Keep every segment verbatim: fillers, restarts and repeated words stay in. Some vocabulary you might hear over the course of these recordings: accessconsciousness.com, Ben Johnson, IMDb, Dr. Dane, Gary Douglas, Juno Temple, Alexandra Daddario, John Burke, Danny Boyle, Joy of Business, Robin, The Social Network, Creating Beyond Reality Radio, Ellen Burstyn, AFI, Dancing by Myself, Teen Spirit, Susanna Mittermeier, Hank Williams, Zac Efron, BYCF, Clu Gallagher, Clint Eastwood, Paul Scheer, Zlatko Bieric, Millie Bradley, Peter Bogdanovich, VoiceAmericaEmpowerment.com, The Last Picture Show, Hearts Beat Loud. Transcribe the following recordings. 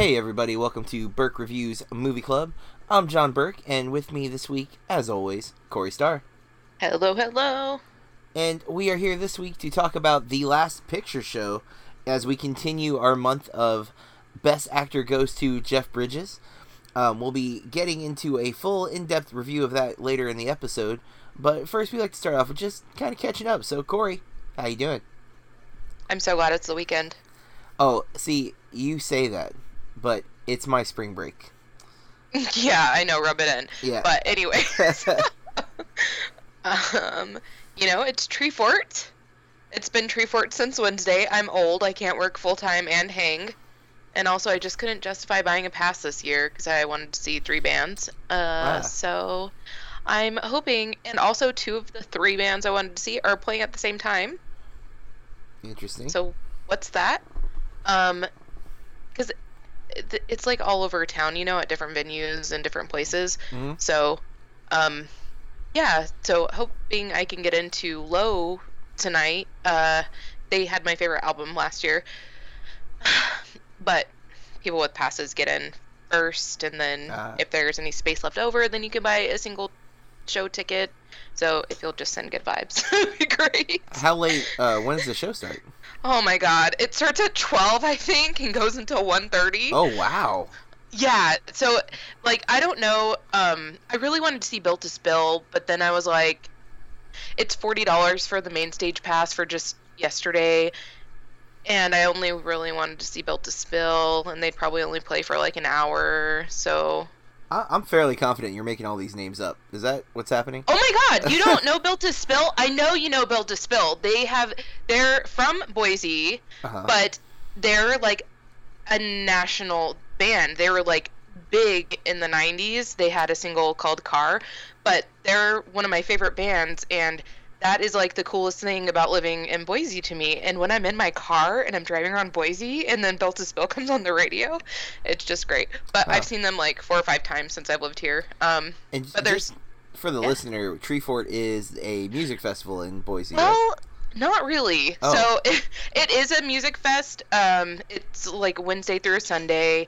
Hey everybody, welcome to Berkreviews Movie Club. I'm John Burke, and with me this week, as always, Corey Starr. Hello, hello. And we are here this week to talk about The Last Picture Show, as we continue our month of Best Actor goes to Jeff Bridges. Um, we'll be getting into a full in-depth review of that later in the episode, but first we like to start off with just kind of catching up. So Corey, how you doing? I'm so glad it's the weekend. Oh, see, you say that. But it's my spring break. Yeah, I know, rub it in. Yeah. But anyway, um, you know, it's Treefort. It's been Treefort since Wednesday. I'm old. I can't work full time and hang. And also, I just couldn't justify buying a pass this year because I wanted to see three bands. Uh, ah. So I'm hoping, and also two of the three bands I wanted to see are playing at the same time. Interesting. So what's that? Um, because. It's like all over town, you know, at different venues and different places. Mm-hmm. So, um, yeah, so hoping I can get into Low tonight. Uh, they had my favorite album last year. But people with passes get in first, and then uh, if there's any space left over, then you can buy a single show ticket. So if you'll just send good vibes, it'd be great. How late, uh, when does the show start? Oh my god, it starts at twelve, I think, and goes until one thirty. Oh, wow. Yeah, so, like, I don't know, um, I really wanted to see Built to Spill, but then I was like, it's forty dollars for the main stage pass for just Yesterday, and I only really wanted to see Built to Spill, and they'd probably only play for, like, an hour, so... I'm fairly confident you're making all these names up. Is that what's happening? Oh my god, you don't know Built to Spill? I know you know Built to Spill. They have, they're from Boise, uh-huh. But they're like a national band. They were like big in the nineties. They had a single called Car, but they're one of my favorite bands, and that is like the coolest thing about living in Boise to me. And when I'm in my car and I'm driving around Boise and then Built to Spill comes on the radio, it's just great. But wow. I've seen them like four or five times since I've lived here. Um, and but there's for the yeah. listener, Treefort is a music festival in Boise. Well, right? Not really. Oh. So it, it is a music fest. Um, it's like Wednesday through Sunday.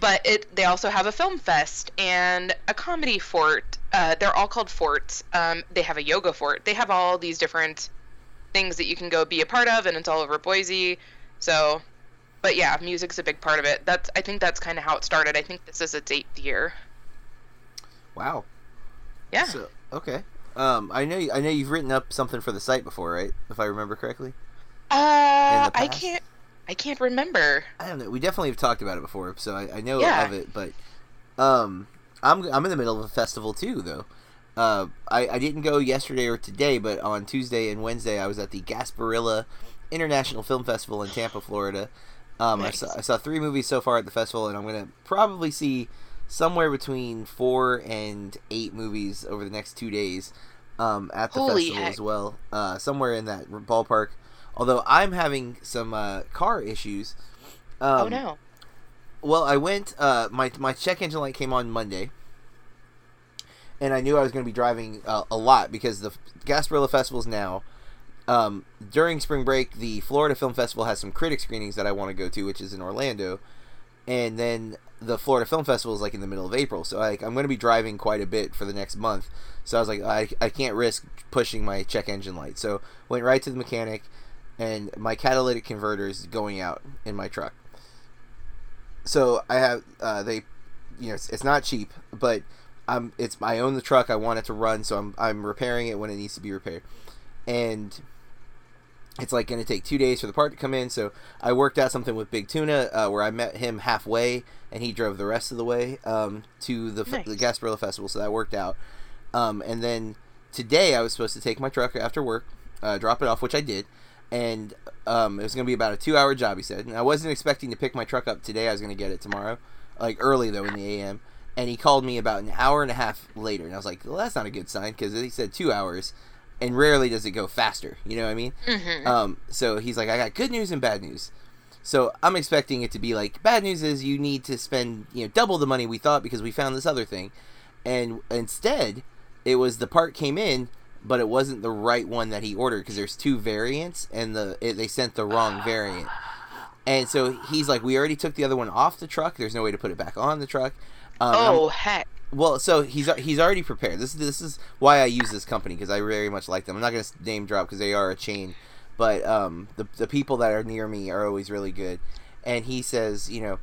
But it, they also have a film fest and a comedy fort. Uh, they're all called forts. Um, they have a yoga fort. They have all these different things that you can go be a part of, and it's all over Boise. So, but yeah, music's a big part of it. That's I think that's kind of how it started. I think this is its eighth year. Wow. Yeah. So, okay. Um, I know. I know you've written up something for the site before, right? If I remember correctly. Uh, I can't. I can't remember. I don't know. We definitely have talked about it before, so I, I know yeah. of it. But um, I'm I'm in the middle of a festival too, though. Uh, I I didn't go yesterday or today, but on Tuesday and Wednesday I was at the Gasparilla International Film Festival in Tampa, Florida. Um, nice. I saw I saw three movies so far at the festival, and I'm gonna probably see somewhere between four and eight movies over the next two days um, at the Holy festival heck. as well. Uh, somewhere in that ballpark. Although I'm having some uh, car issues. Um, oh, no. Well, I went, uh, my my check engine light came on Monday. And I knew I was going to be driving uh, a lot because the Gasparilla Festival's now. Um, during spring break, the Florida Film Festival has some critic screenings that I want to go to, which is in Orlando. And then the Florida Film Festival is like in the middle of April. So I, I'm going to be driving quite a bit for the next month. So I was like, I, I can't risk pushing my check engine light. So went right to the mechanic. And my catalytic converter is going out in my truck. So I have, uh, they, you know, it's, it's not cheap, but I'm, it's, I own the truck. I want it to run. So I'm, I'm repairing it when it needs to be repaired. And it's like going to take two days for the part to come in. So I worked out something with Big Tuna, uh, where I met him halfway and he drove the rest of the way, um, to the, nice. the Gasparilla Festival. So that worked out. Um, and then today I was supposed to take my truck after work, uh, drop it off, which I did. And um, it was going to be about a two-hour job, he said. And I wasn't expecting to pick my truck up today. I was going to get it tomorrow, like early, though, in the a m. And he called me about an hour and a half later. And I was like, well, that's not a good sign because he said two hours. And rarely does it go faster. You know what I mean? Mm-hmm. Um, so he's like, I got good news and bad news. So I'm expecting it to be like, bad news is you need to spend you know double the money we thought because we found this other thing. And instead, it was the part came in. But it wasn't the right one that he ordered because there's two variants, and the it, they sent the wrong variant. And so he's like, we already took the other one off the truck. There's no way to put it back on the truck. Um, oh, heck. Well, so he's he's already prepared. This, this is why I use this company, because I very much like them. I'm not going to name drop because they are a chain. But um, the, the people that are near me are always really good. And he says, you know,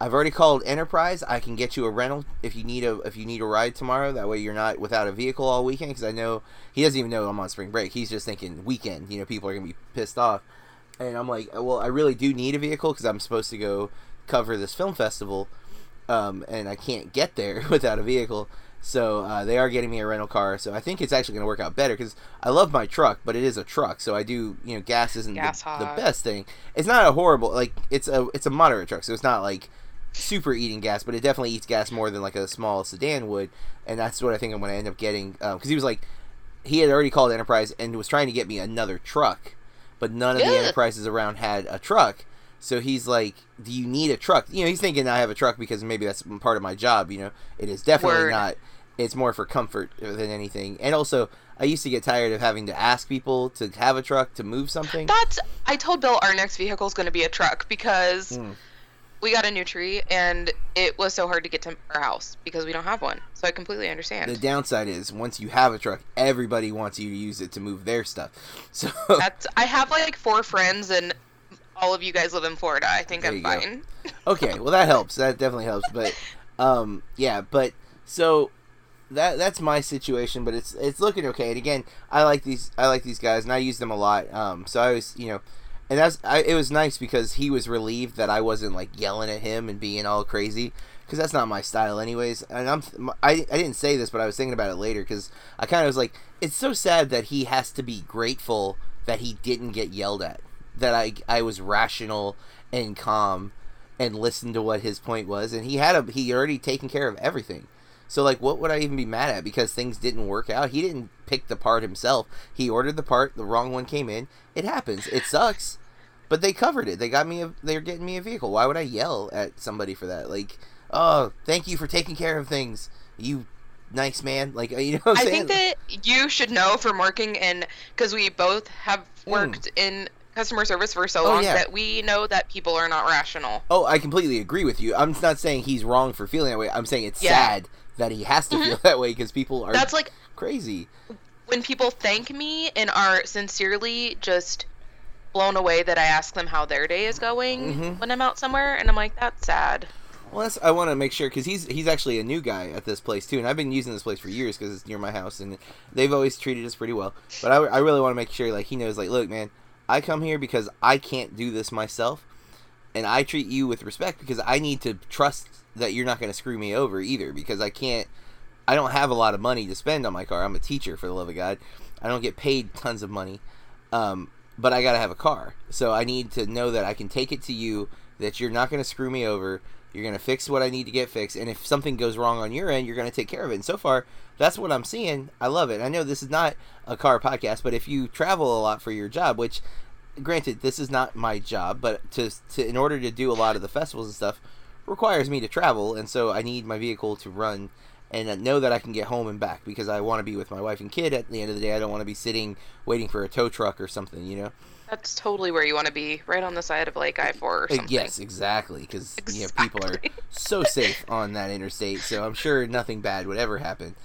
I've already called Enterprise. I can get you a rental if you need a if you need a ride tomorrow. That way you're not without a vehicle all weekend, because I know he doesn't even know I'm on spring break. He's just thinking weekend. You know, people are going to be pissed off. And I'm like, well, I really do need a vehicle because I'm supposed to go cover this film festival, um, and I can't get there without a vehicle. So uh, they are getting me a rental car. So I think it's actually going to work out better because I love my truck, but it is a truck. So I do, you know, gas isn't gas the, the best thing. It's not a horrible, like it's a it's a moderate truck, so it's not like super eating gas, but it definitely eats gas more than like a small sedan would. And that's what I think I'm going to end up getting, because um, he was like, he had already called Enterprise and was trying to get me another truck. But none of Good. the Enterprises around had a truck. So he's like, do you need a truck? You know, he's thinking I have a truck because maybe that's part of my job, you know. It is definitely Word. not. It's more for comfort than anything. And also, I used to get tired of having to ask people to have a truck to move something. That's, I told Bill our next vehicle is going to be a truck because mm. we got a new tree and it was so hard to get to our house because we don't have one. So I completely understand. The downside is once you have a truck, everybody wants you to use it to move their stuff. So that's, I have like four friends and all of you guys live in Florida. I think there I'm fine. Go. Okay. Well, that helps. That definitely helps. But um, yeah, but so that that's my situation, but it's it's looking okay. And again, I like these I like these guys and I use them a lot. Um, so I was, you know, and that's I, it was nice because he was relieved that I wasn't like yelling at him and being all crazy, because that's not my style anyways. And I'm I, I didn't say this, but I was thinking about it later because I kind of was like, it's so sad that he has to be grateful that he didn't get yelled at, that I I was rational and calm and listened to what his point was, and he had a he already taken care of everything. So, like, what would I even be mad at? Because things didn't work out. He didn't pick the part himself. He ordered the part. The wrong one came in. It happens. It sucks. But they covered it. They got me. A, they're getting me a vehicle. Why would I yell at somebody for that? Like, oh, thank you for taking care of things. You nice man. Like, you know what I'm I saying? I think that you should know from working in, because we both have worked mm. in customer service for so oh, long yeah. that we know that people are not rational. Oh, I completely agree with you. I'm not saying he's wrong for feeling that way. I'm saying it's yeah. sad that he has to mm-hmm. feel that way because people are That's like, crazy. When people thank me and are sincerely just blown away that I ask them how their day is going mm-hmm. when I'm out somewhere, and I'm like, that's sad. Well, that's, I want to make sure, because he's, he's actually a new guy at this place, too, and I've been using this place for years because it's near my house, and they've always treated us pretty well. But I, I really want to make sure, like, he knows, like, look, man, I come here because I can't do this myself, and I treat you with respect because I need to trust that you're not going to screw me over either, because I can't, I don't have a lot of money to spend on my car. I'm a teacher, for the love of God. I don't get paid tons of money, um, but I got to have a car. So I need to know that I can take it to you, that you're not going to screw me over. You're going to fix what I need to get fixed. And if something goes wrong on your end, you're going to take care of it. And so far, that's what I'm seeing. I love it. I know this is not a car podcast, but if you travel a lot for your job, which granted, this is not my job, but to, to in order to do a lot of the festivals and stuff, requires me to travel, and so I need my vehicle to run and know that I can get home and back, because I want to be with my wife and kid at the end of the day. I don't want to be sitting waiting for a tow truck or something, you know? That's totally where you want to be, right on the side of like I four or something. Yes, exactly, because exactly. you know, people are so safe on that interstate, so I'm sure nothing bad would ever happen.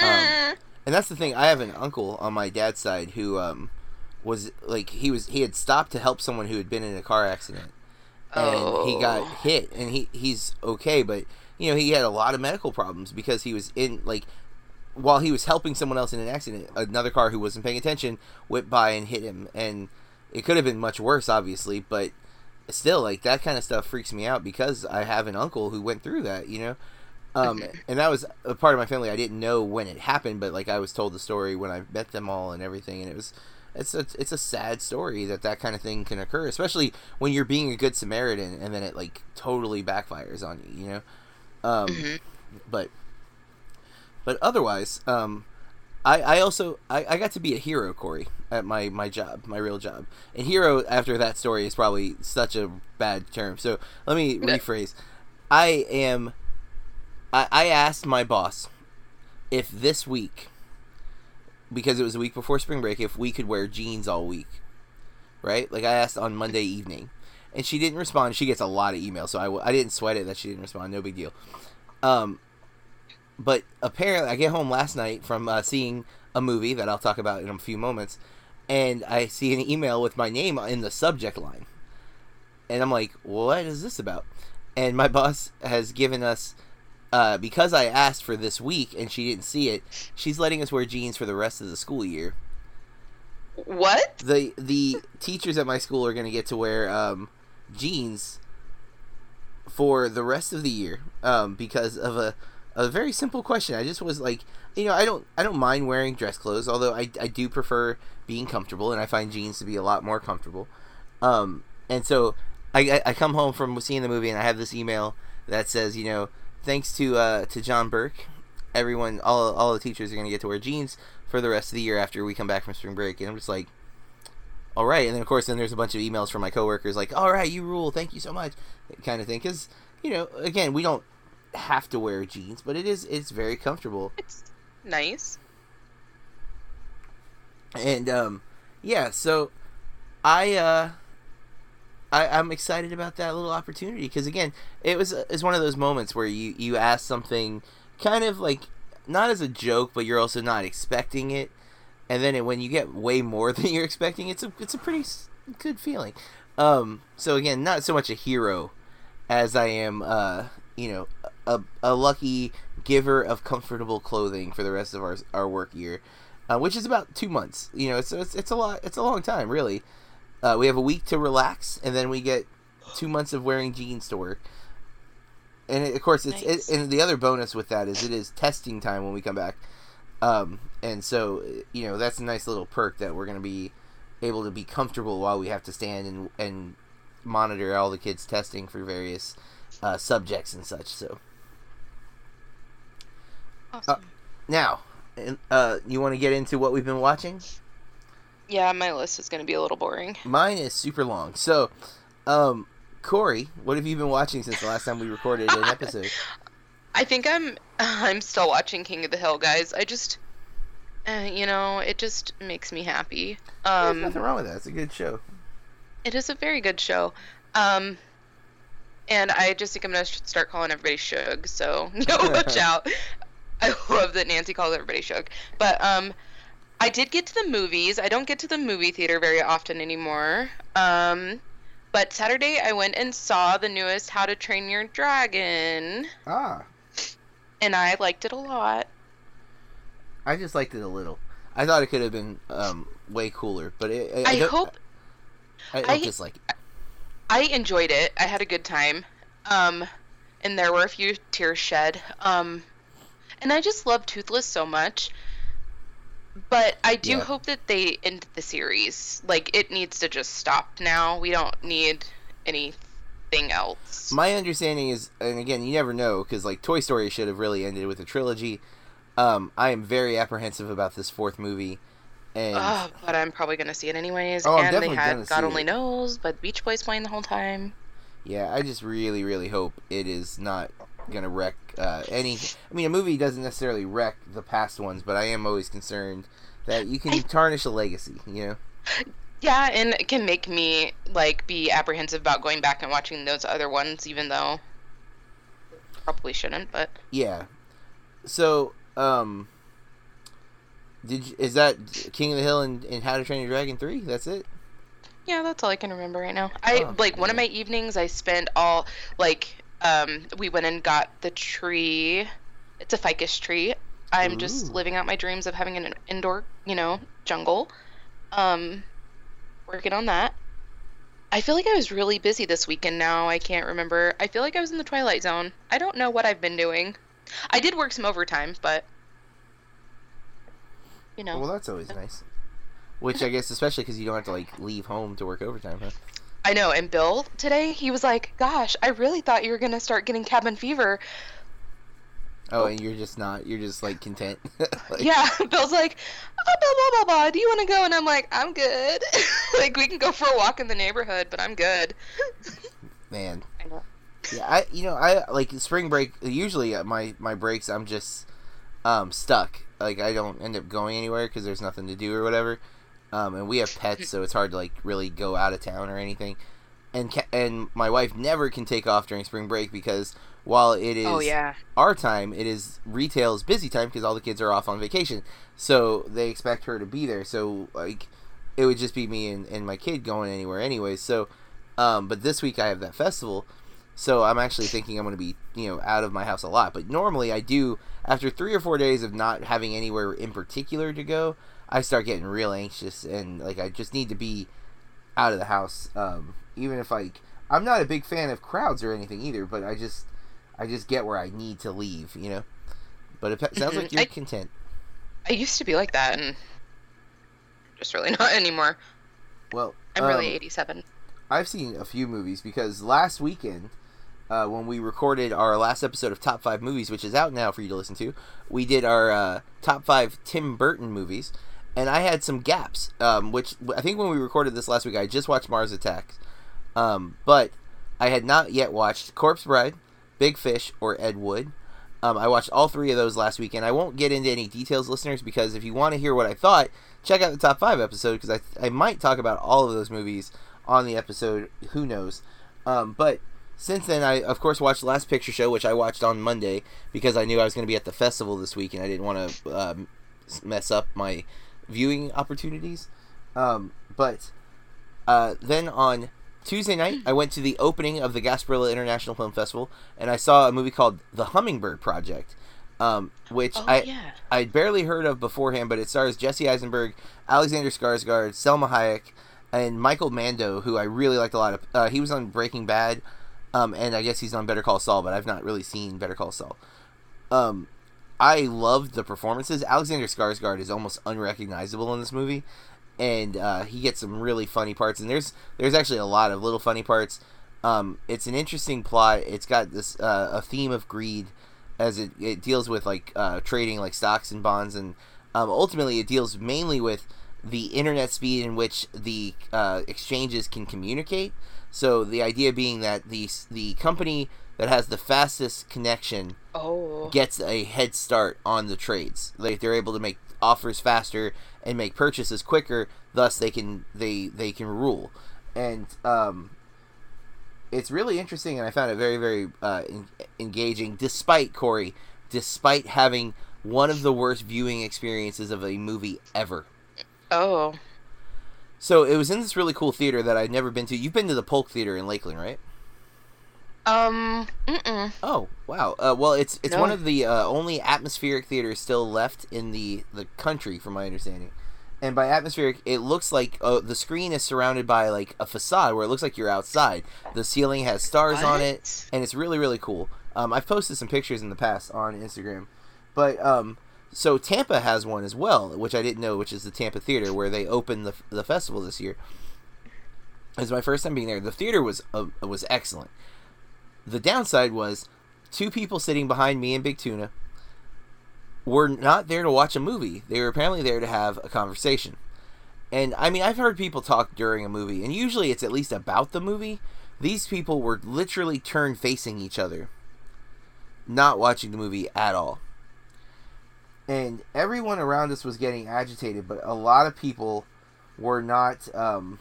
Um, and that's the thing, I have an uncle on my dad's side who um, was like, he was he had stopped to help someone who had been in a car accident. And oh. he got hit, and he, he's okay, but, you know, he had a lot of medical problems because he was in, like, while he was helping someone else in an accident, another car who wasn't paying attention went by and hit him, and it could have been much worse, obviously, but still, like, that kind of stuff freaks me out because I have an uncle who went through that, you know? Um, okay. And that was a part of my family I didn't know when it happened, but, like, I was told the story when I met them all and everything, and it was... It's a, it's a sad story that that kind of thing can occur, especially when you're being a good Samaritan and then it, like, totally backfires on you, you know? Um, mm-hmm. But but otherwise, um, I, I also, I, I got to be a hero, Corey, at my, my job, my real job. And hero, after that story, is probably such a bad term. So let me yeah. rephrase. I am, I, I asked my boss if this week, because it was a week before spring break, if we could wear jeans all week, right? Like I asked on Monday evening, and she didn't respond. She gets a lot of emails, so I, w- I didn't sweat it that she didn't respond. No big deal. Um, but apparently, I get home last night from uh, seeing a movie that I'll talk about in a few moments, and I see an email with my name in the subject line. And I'm like, what is this about? And my boss has given us, uh, because I asked for this week and she didn't see it, she's letting us wear jeans for the rest of the school year. What? The the teachers at my school are going to get to wear um, jeans for the rest of the year um, because of a, a very simple question. I just was like, you know, I don't I don't mind wearing dress clothes, although I, I do prefer being comfortable, and I find jeans to be a lot more comfortable. Um, and so I, I come home from seeing the movie, and I have this email that says, you know, thanks to uh, to John Burke, everyone, all all the teachers are going to get to wear jeans for the rest of the year after we come back from spring break. And I'm just like, all right. And then, of course, then there's a bunch of emails from my coworkers like, all right, you rule, thank you so much, kind of thing. Because, you know, again, we don't have to wear jeans, but it is it's very comfortable. It's nice. And, um, yeah, so I... uh. I, I'm excited about that little opportunity because, again, it was it's one of those moments where you, you ask something kind of like not as a joke, but you're also not expecting it. And then it, when you get way more than you're expecting, it's a, it's a pretty good feeling. Um, so, again, not so much a hero as I am, uh, you know, a, a lucky giver of comfortable clothing for the rest of our our work year, uh, which is about two months. You know, it's it's, it's a lot. It's a long time, really. Uh, we have a week to relax, and then we get two months of wearing jeans to work. And, it, of course, it's nice. it, and the other bonus with that is it is testing time when we come back. Um, and so, you know, that's a nice little perk that we're going to be able to be comfortable while we have to stand and and monitor all the kids testing for various uh, subjects and such. So, awesome. uh, Now, uh, you want to get into what we've been watching? Yeah, my list is going to be a little boring. Mine is super long. So, um, Corey, what have you been watching since the last time we recorded an episode? I think I'm I'm still watching King of the Hill, guys. I just, uh, you know, it just makes me happy. Um, There's nothing wrong with that. It's a good show. It is a very good show. Um, and I just think I'm going to start calling everybody Suge, so watch out. I love that Nancy calls everybody Suge. But, um... I did get to the movies. I don't get to the movie theater very often anymore. Um, but Saturday I went and saw the newest How to Train Your Dragon. Ah. And I liked it a lot. I just liked it a little. I thought it could have been um, way cooler, but it, I, I, I hope I, I, I just like it. I enjoyed it. I had a good time. Um, and there were a few tears shed. Um, and I just love Toothless so much. But I do yeah. hope that they end the series. Like, it needs to just stop now. We don't need anything else. My understanding is, and again, you never know, because, like, Toy Story should have really ended with a trilogy. Um, I am very apprehensive about this fourth movie. And... Oh, but I'm probably going to see it anyways. Oh, and they had God Only Knows, but Beach Boys playing the whole time. Yeah, I just really, really hope it is not... gonna wreck uh any I mean a movie doesn't necessarily wreck the past ones, but I am always concerned that you can I, tarnish a legacy, you know. Yeah, and it can make me like be apprehensive about going back and watching those other ones, even though probably shouldn't, but yeah. So um did you, is that King of the Hill and, and How to Train Your Dragon three? That's it? Yeah, that's all I can remember right now. I oh, like man. One of my evenings I spend all like Um, we went and got the tree. It's a ficus tree. I'm Ooh. Just living out my dreams of having an indoor, you know, jungle. Um, working on that. I feel like I was really busy this weekend now. I can't remember. I feel like I was in the Twilight Zone. I don't know what I've been doing. I did work some overtime, but, you know. Well, that's always nice. Which I guess especially because you don't have to, like, leave home to work overtime, huh? I know, and Bill today, he was like, gosh, I really thought you were going to start getting cabin fever. Oh, and you're just not. You're just, like, content. like, yeah, Bill's like, oh, blah, blah, blah, blah, do you want to go? And I'm like, I'm good. like, we can go for a walk in the neighborhood, but I'm good. Man. I know. Yeah, I, you know, I, like, spring break, usually at my, my breaks, I'm just um, stuck. Like, I don't end up going anywhere because there's nothing to do or whatever. Um, and we have pets, so it's hard to, like, really go out of town or anything. and ca- and my wife never can take off during spring break because while it is oh, yeah. our time, it is retail's busy time because all the kids are off on vacation. So they expect her to be there. So like, it would just be me and, and my kid going anywhere anyway. So, um, but this week I have that festival. So I'm actually thinking I'm going to be, you know, out of my house a lot. But normally I do, after three or four days of not having anywhere in particular to go, I start getting real anxious and, like, I just need to be out of the house. Um, even if, like, I'm not a big fan of crowds or anything either, but I just, I just get where I need to leave, you know? But it sounds mm-hmm. like you're I, content. I used to be like that, and just really not anymore. Well, I'm um, really eighty-seven. I've seen a few movies because last weekend... Uh, when we recorded our last episode of Top five Movies, which is out now for you to listen to, we did our uh, Top five Tim Burton movies, and I had some gaps, um, which I think when we recorded this last week, I just watched Mars Attacks, um, but I had not yet watched Corpse Bride, Big Fish, or Ed Wood. Um, I watched all three of those last week, and I won't get into any details, listeners, because if you want to hear what I thought, check out the Top five episode, because I, I might talk about all of those movies on the episode, who knows, um, but... Since then, I, of course, watched The Last Picture Show, which I watched on Monday because I knew I was going to be at the festival this week and I didn't want to um, mess up my viewing opportunities. Um, but uh, then on Tuesday night, I went to the opening of the Gasparilla International Film Festival and I saw a movie called The Hummingbird Project, um, which oh, I yeah. I'd barely heard of beforehand, but it stars Jesse Eisenberg, Alexander Skarsgård, Selma Hayek, and Michael Mando, who I really liked a lot. Of, uh, he was on Breaking Bad. Um, and I guess he's on Better Call Saul, but I've not really seen Better Call Saul. Um, I loved the performances. Alexander Skarsgård is almost unrecognizable in this movie, and uh, he gets some really funny parts. And there's there's actually a lot of little funny parts. Um, it's an interesting plot. It's got this uh, a theme of greed as it, it deals with like uh, trading like stocks and bonds, and um, ultimately it deals mainly with the internet speed in which the uh, exchanges can communicate. So the idea being that the the company that has the fastest connection oh. gets a head start on the trades. Like they're able to make offers faster and make purchases quicker. Thus, they can they they can rule. And um, it's really interesting, and I found it very very uh, in, engaging. Despite Corey, despite having one of the worst viewing experiences of a movie ever. Oh. So it was in this really cool theater that I'd never been to. You've been to the Polk Theater in Lakeland, right? Um, mm-mm. Oh, wow. Uh, well, it's it's no. one of the uh, only atmospheric theaters still left in the, the country, from my understanding. And by atmospheric, it looks like uh, the screen is surrounded by, like, a facade where it looks like you're outside. The ceiling has stars what? on it, and it's really, really cool. Um, I've posted some pictures in the past on Instagram. But, um... So Tampa has one as well, which I didn't know, which is the Tampa Theater, where they opened the the festival this year. It was my first time being there. The theater was uh, was excellent. The downside was two people sitting behind me and Big Tuna were not there to watch a movie. They were apparently there to have a conversation. And, I mean, I've heard people talk during a movie, and usually it's at least about the movie. These people were literally turned facing each other, not watching the movie at all. And everyone around us was getting agitated, but a lot of people were not um,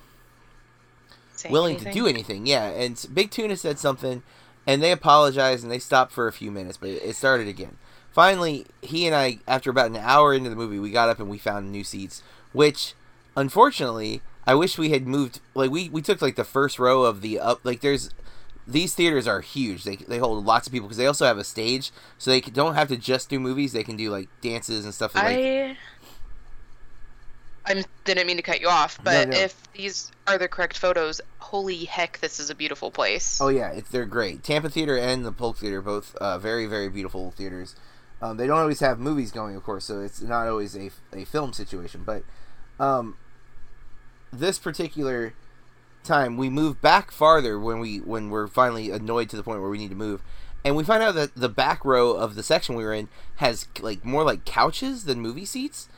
willing anything. to do anything. Yeah, and Big Tuna said something, and they apologized, and they stopped for a few minutes, but it started again. Finally, he and I, after about an hour into the movie, we got up and we found new seats, which, unfortunately, I wish we had moved. Like, we, we took, like, the first row of the up. Like, there's... These theaters are huge. They they hold lots of people because they also have a stage, so they don't have to just do movies. They can do like dances and stuff. I I didn't mean to cut you off, but no, no. if these are the correct photos, holy heck, this is a beautiful place. Oh yeah, it's, they're great. Tampa Theater and the Polk Theater, both uh, very very beautiful theaters. Um, they don't always have movies going, of course, so it's not always a a film situation. But um, this particular. time we move back farther when we when we're finally annoyed to the point where we need to move, and we find out that the back row of the section we were in has like more like couches than movie seats,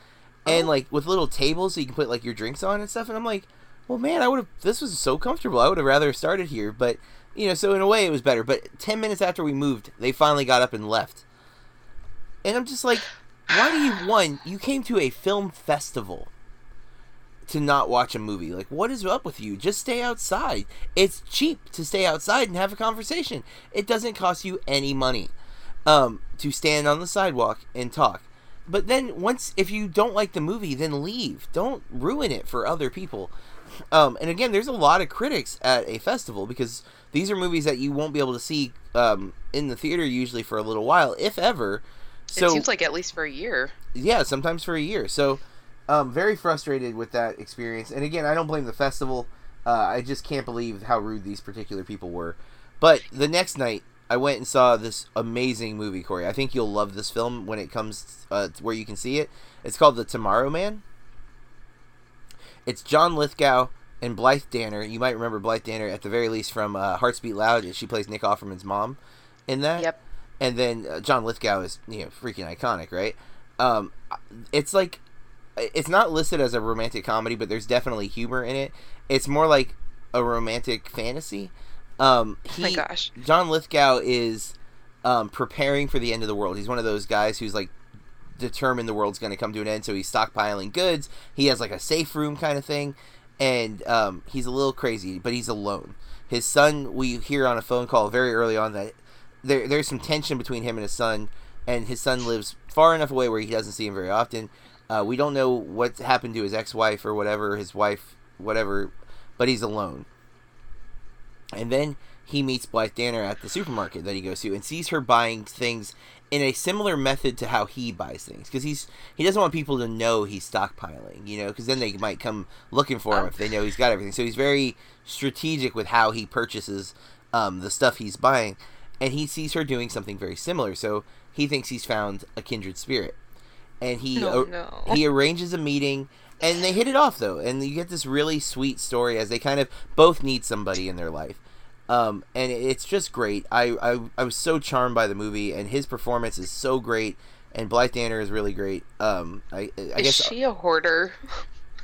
and like with little tables so you can put like your drinks on and stuff. And I'm like, well, man, I would have this was so comfortable. I would have rather started here, but you know, so in a way it was better. But ten minutes after we moved, they finally got up and left, and I'm just like, why do you one you came to a film festival? to not watch a movie. Like, what is up with you? Just stay outside. It's cheap to stay outside and have a conversation. It doesn't cost you any money um, to stand on the sidewalk and talk. But then once, if you don't like the movie, then leave. Don't ruin it for other people. Um, and again, there's a lot of critics at a festival because these are movies that you won't be able to see um, in the theater usually for a little while, if ever. So, it seems like at least for a year. Yeah, sometimes for a year. So um, very frustrated with that experience. And again, I don't blame the festival. Uh, I just can't believe how rude these particular people were. But the next night, I went and saw this amazing movie, Corey. I think you'll love this film when it comes uh, to where you can see it. It's called The Tomorrow Man. It's John Lithgow and Blythe Danner. You might remember Blythe Danner at the very least from uh, Hearts Beat Loud. She plays Nick Offerman's mom in that. Yep. And then uh, John Lithgow is, you know, freaking iconic, right? Um, it's like, it's not listed as a romantic comedy, but there's definitely humor in it. It's more like a romantic fantasy. Um, he, oh my gosh. John Lithgow is um, preparing for the end of the world. He's one of those guys who's like determined the world's going to come to an end, so he's stockpiling goods. He has like a safe room kind of thing, and um, he's a little crazy, but he's alone. His son, we hear on a phone call very early on that there there's some tension between him and his son, and his son lives far enough away where he doesn't see him very often. Uh, we don't know what's happened to his ex-wife or whatever, his wife, whatever, but he's alone. And then he meets Blythe Danner at the supermarket that he goes to and sees her buying things in a similar method to how he buys things. Because he's he doesn't want people to know he's stockpiling, you know, because then they might come looking for him if they know he's got everything. So he's very strategic with how he purchases um, the stuff he's buying. And he sees her doing something very similar. So he thinks he's found a kindred spirit. And he no, no. he arranges a meeting. And they hit it off, though, and you get this really sweet story as they kind of both need somebody in their life. Um, and it's just great. I, I I was so charmed by the movie, and his performance is so great, and Blythe Danner is really great. Um, I, I guess, is she a hoarder?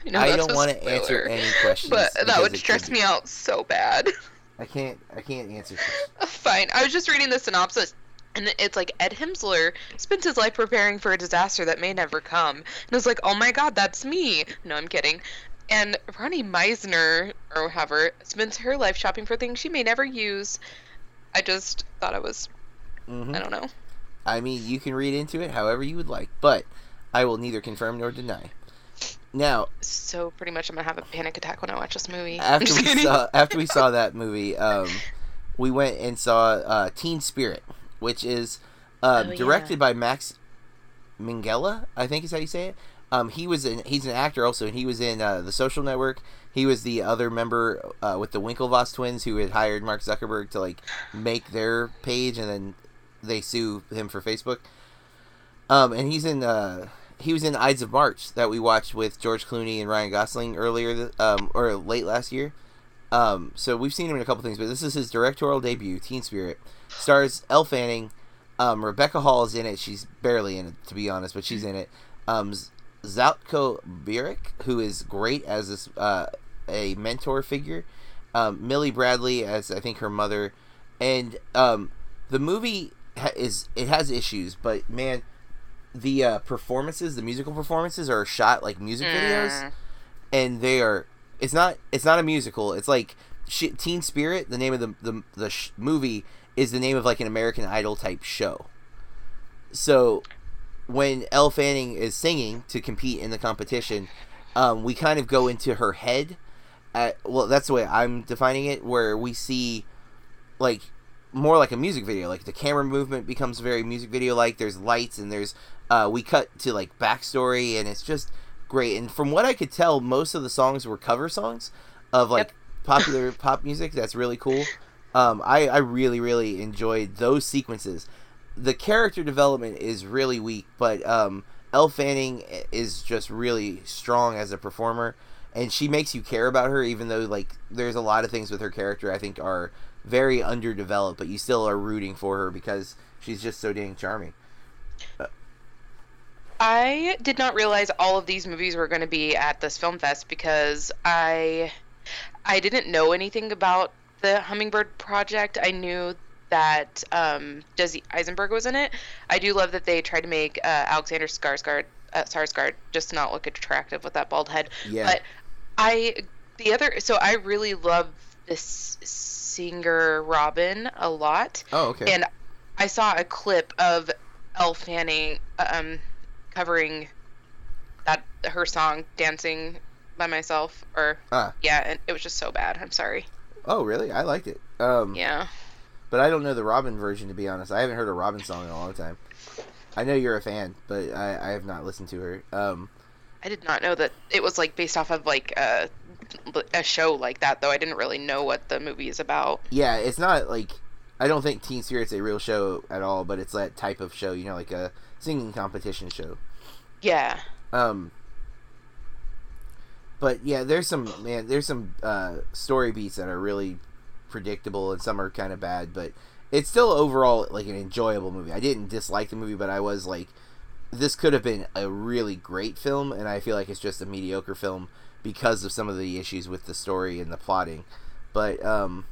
You know, I don't want to answer any questions. But that would stress me out so bad. I can't, I can't answer questions. Fine. I was just reading the synopsis. And it's like, Ed Hemsler spent his life preparing for a disaster that may never come. And I was like, oh my god, that's me. No, I'm kidding. And Ronnie Meisner, or however, spends her life shopping for things she may never use. I just thought I was, mm-hmm. I don't know. I mean, you can read into it however you would like, but I will neither confirm nor deny. Now, so pretty much I'm going to have a panic attack when I watch this movie. After, we saw, after we saw that movie, um, we went and saw uh, Teen Spirit. Which is uh, oh, directed yeah. by Max Minghella, I think is how you say it. Um, he was an, he's an actor also, and he was in uh, The Social Network. He was the other member uh, with the Winklevoss twins who had hired Mark Zuckerberg to like make their page, and then they sue him for Facebook. Um, and he's in uh, he was in Ides of March that we watched with George Clooney and Ryan Gosling earlier th- um, or late last year. Um, so we've seen him in a couple things, but this is his directorial debut, Teen Spirit. Stars Elle Fanning. Um, Rebecca Hall is in it. She's barely in it, to be honest, but she's in it. Um, Zlatko Bieric, who is great as this, uh, a mentor figure. Um, Millie Bradley as, I think, her mother. And um, the movie ha- is it has issues, but, man, the uh, performances, the musical performances are shot like music mm. videos, and they are... It's not. It's not a musical. It's like she, Teen Spirit. The name of the the, the sh- movie is the name of like an American Idol type show. So, when Elle Fanning is singing to compete in the competition, um, we kind of go into her head. At, well, that's the way I'm defining it, where we see, like, more like a music video. Like the camera movement becomes very music video like. There's lights and there's uh, we cut to like backstory, and it's just great. And from what I could tell, most of the songs were cover songs of like yep. popular pop music. That's really cool. Um, I, I really, really enjoyed those sequences. The character development is really weak, but um, Elle Fanning is just really strong as a performer, and she makes you care about her, even though like there's a lot of things with her character I think are very underdeveloped, but you still are rooting for her because she's just so dang charming. Uh, I did not realize all of these movies were going to be at this film fest because I I didn't know anything about The Hummingbird Project. I knew that um, Jesse Eisenberg was in it. I do love that they tried to make uh, Alexander Skarsgård, uh, Skarsgård just not look attractive with that bald head. Yeah. But I the other so I really love this singer Robin a lot. Oh, okay. And I saw a clip of Elle Fanning um, covering that her song "Dancing by Myself" or ah. yeah, and it was just so bad. I'm sorry. Oh, really? I liked it. Um, yeah. But I don't know the Robin version, to be honest. I haven't heard a Robin song in a long time. I know you're a fan, but I, I have not listened to her. Um, I did not know that it was like based off of like a, a show like that, though. I didn't really know what the movie is about. Yeah, it's not like I don't think Teen Spirit's a real show at all, but it's that type of show, you know, like a singing competition show. Yeah. Um. But yeah, there's some man, there's some uh, story beats that are really predictable, and some are kind of bad, but it's still overall like an enjoyable movie. I didn't dislike the movie, but I was like, this could have been a really great film, and I feel like it's just a mediocre film because of some of the issues with the story and the plotting. But um,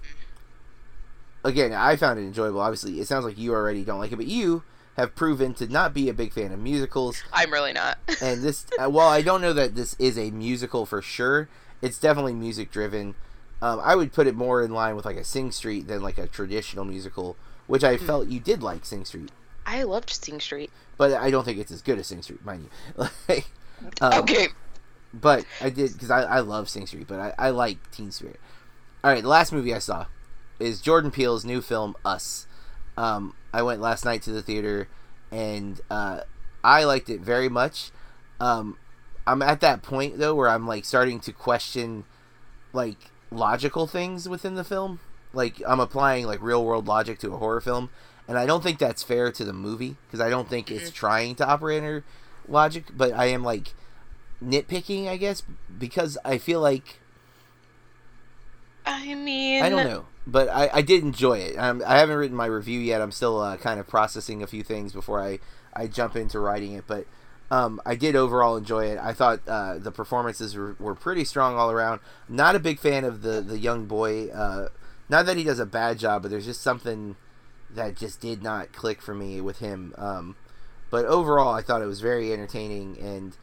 again, I found it enjoyable. Obviously, it sounds like you already don't like it, but you have proven to not be a big fan of musicals. I'm really not. And this, while I don't know that this is a musical for sure, it's definitely music driven. Um, I would put it more in line with like a Sing Street than like a traditional musical, which I mm. felt you did like Sing Street. I loved Sing Street, but I don't think it's as good as Sing Street, mind you. like, um, okay, but I did because I, I love Sing Street, but I, I like Teen Spirit. All right, the last movie I saw is Jordan Peele's new film Us. Um, I went last night to the theater, and uh, I liked it very much. Um, I'm at that point though where I'm like starting to question, like. logical things within the film. Like I'm applying like real world logic to a horror film, and I don't think that's fair to the movie because I don't think it's trying to operate under logic, but I am like nitpicking, I guess, because I feel like I mean I don't know but I, I did enjoy it. I'm, I haven't written my review yet. I'm still uh, kind of processing a few things before I, I jump into writing it, but Um, I did overall enjoy it. I thought uh, the performances were, were pretty strong all around. Not a big fan of the, the young boy. Uh, not that he does a bad job, but there's just something that just did not click for me with him. Um, but overall, I thought it was very entertaining, and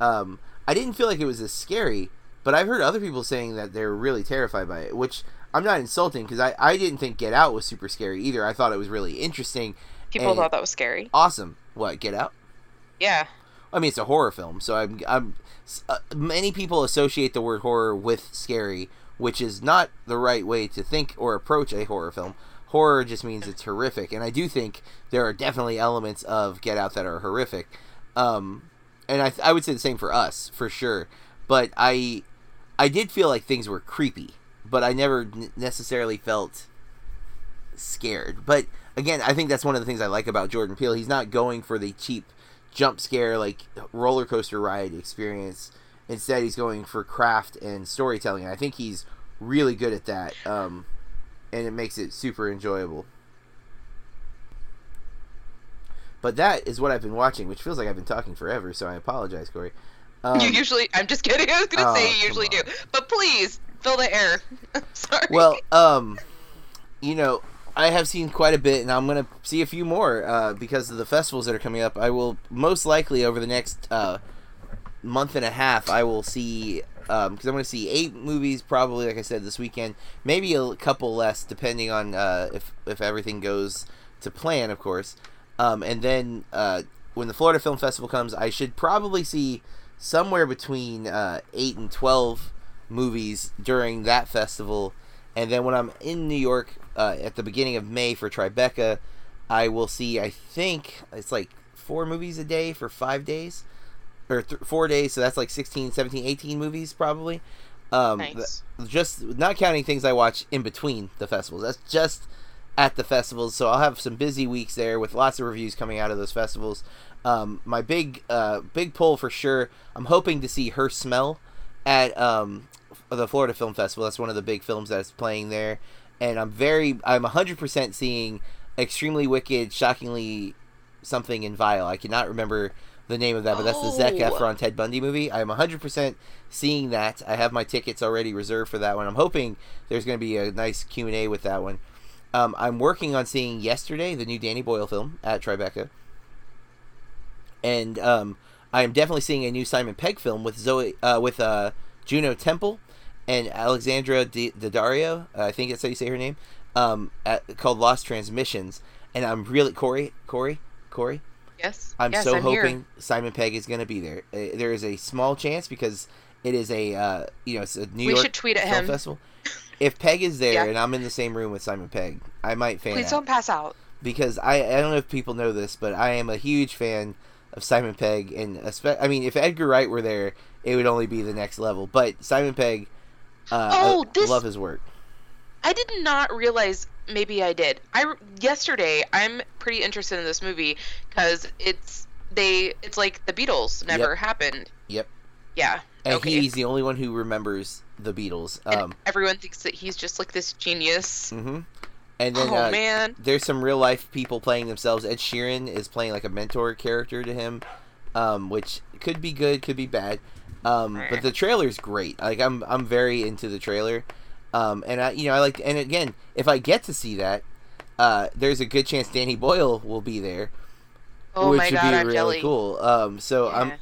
um, I didn't feel like it was as scary, but I've heard other people saying that they're really terrified by it, which I'm not insulting, because I, I didn't think Get Out was super scary either. I thought it was really interesting. People thought that was scary. Awesome. What, Get Out? Yeah. I mean, it's a horror film, so I'm. I'm uh, many people associate the word horror with scary, which is not the right way to think or approach a horror film. Horror just means it's horrific, and I do think there are definitely elements of Get Out that are horrific, um, and I, I would say the same for Us for sure. But I, I did feel like things were creepy, but I never necessarily felt scared. But again, I think that's one of the things I like about Jordan Peele. He's not going for the cheap jump scare, like roller coaster ride experience. Instead, he's going for craft and storytelling. I think he's really good at that, um, and it makes it super enjoyable. But that is what I've been watching, which feels like I've been talking forever, so I apologize, Corey. Um, you usually, I'm just kidding, I was going to oh, say you usually do, but please, fill the air. I'm sorry. Well, um, you know, I have seen quite a bit, and I'm going to see a few more uh, because of the festivals that are coming up. I will most likely over the next uh, month and a half, I will see, um, because I'm going to see eight movies probably, like I said, this weekend. Maybe a couple less, depending on uh, if, if everything goes to plan, of course. Um, and then uh, when the Florida Film Festival comes, I should probably see somewhere between uh, eight and twelve movies during that festival. And then when I'm in New York uh, at the beginning of May for Tribeca, I will see, I think, it's like four movies a day for five days. Or th- four days, so that's like sixteen, seventeen, eighteen movies probably. Um, nice. Th- just not counting things I watch in between the festivals. That's just at the festivals. So I'll have some busy weeks there with lots of reviews coming out of those festivals. Um, my big uh, big pull for sure, I'm hoping to see Her Smell at... Um, the Florida Film Festival. That's one of the big films that's playing there, and I'm very I'm one hundred percent seeing Extremely Wicked, Shockingly something and Vile. I cannot remember the name of that, but that's the oh. Zac Efron Ted Bundy movie. I'm one hundred percent seeing that. I have my tickets already reserved for that one. I'm hoping there's going to be a nice Q and A with that one. um, I'm working on seeing Yesterday, the new Danny Boyle film, at Tribeca, and um, I'm definitely seeing a new Simon Pegg film with Zoe uh, with uh Juno Temple and Alexandra Daddario, uh, I think that's how you say her name, um, at, called Lost Transmissions. And I'm really, Corey, Corey, Corey? Yes, I'm yes, so I'm hoping here. Simon Pegg is going to be there. Uh, there is a small chance because it is a, uh, you know, it's a New we York should tweet at Film him. Festival. If Pegg is there yeah. and I'm in the same room with Simon Pegg, I might fan Please out. Don't pass out. Because I, I don't know if people know this, but I am a huge fan of Simon Pegg. And spe- I mean, if Edgar Wright were there, it would only be the next level. But Simon Pegg, uh, oh, I this... love his work. I did not realize, maybe I did. I, yesterday, I'm pretty interested in this movie because it's they it's like the Beatles never yep. happened. Yep. Yeah. And okay. he's the only one who remembers the Beatles. Um, and everyone thinks that he's just like this genius. Mm-hmm. And then, oh, uh, man. There's some real life people playing themselves. Ed Sheeran is playing like a mentor character to him, um, which could be good, could be bad. Um, right. But the trailer's great. Like I'm, I'm very into the trailer. Um, and I, you know, I like, and again, if I get to see that, uh, there's a good chance Danny Boyle will be there, oh which my would God, be I'm really jelly. Cool. Um, so yeah. I'm,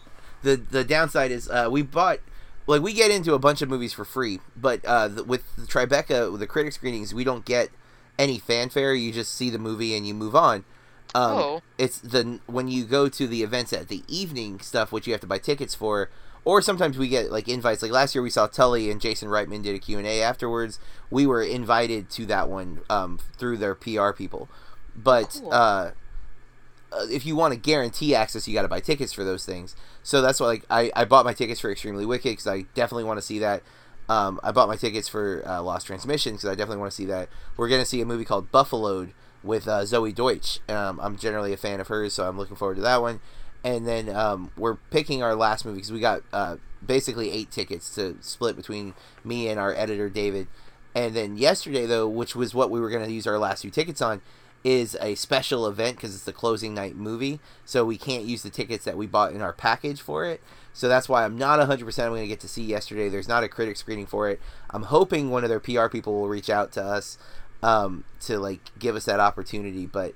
the the downside is, uh, we bought. Like, we get into a bunch of movies for free, but uh, the, with the Tribeca, with the critic screenings, we don't get any fanfare. You just see the movie and you move on. Um, oh. It's the when you go to the events at the evening stuff, which you have to buy tickets for, or sometimes we get, like, invites. Like, last year we saw Tully and Jason Reitman did a Q and A afterwards. We were invited to that one um, through their P R people. But cool. uh, if you want to guarantee access, you got to buy tickets for those things. So that's why, like, I, I bought my tickets for Extremely Wicked because I definitely want to see that. Um, I bought my tickets for uh, Lost Transmission because I definitely want to see that. We're going to see a movie called Buffaloed with uh, Zoe Deutsch. Um, I'm generally a fan of hers, so I'm looking forward to that one. And then um, we're picking our last movie because we got uh, basically eight tickets to split between me and our editor, David. And then yesterday, though, which was what we were going to use our last few tickets on, is a special event because it's the closing night movie, so we can't use the tickets that we bought in our package for it. So that's why I'm not one hundred percent I'm going to get to see Yesterday. There's not a critic screening for it. I'm hoping one of their P R people will reach out to us um, to like give us that opportunity. But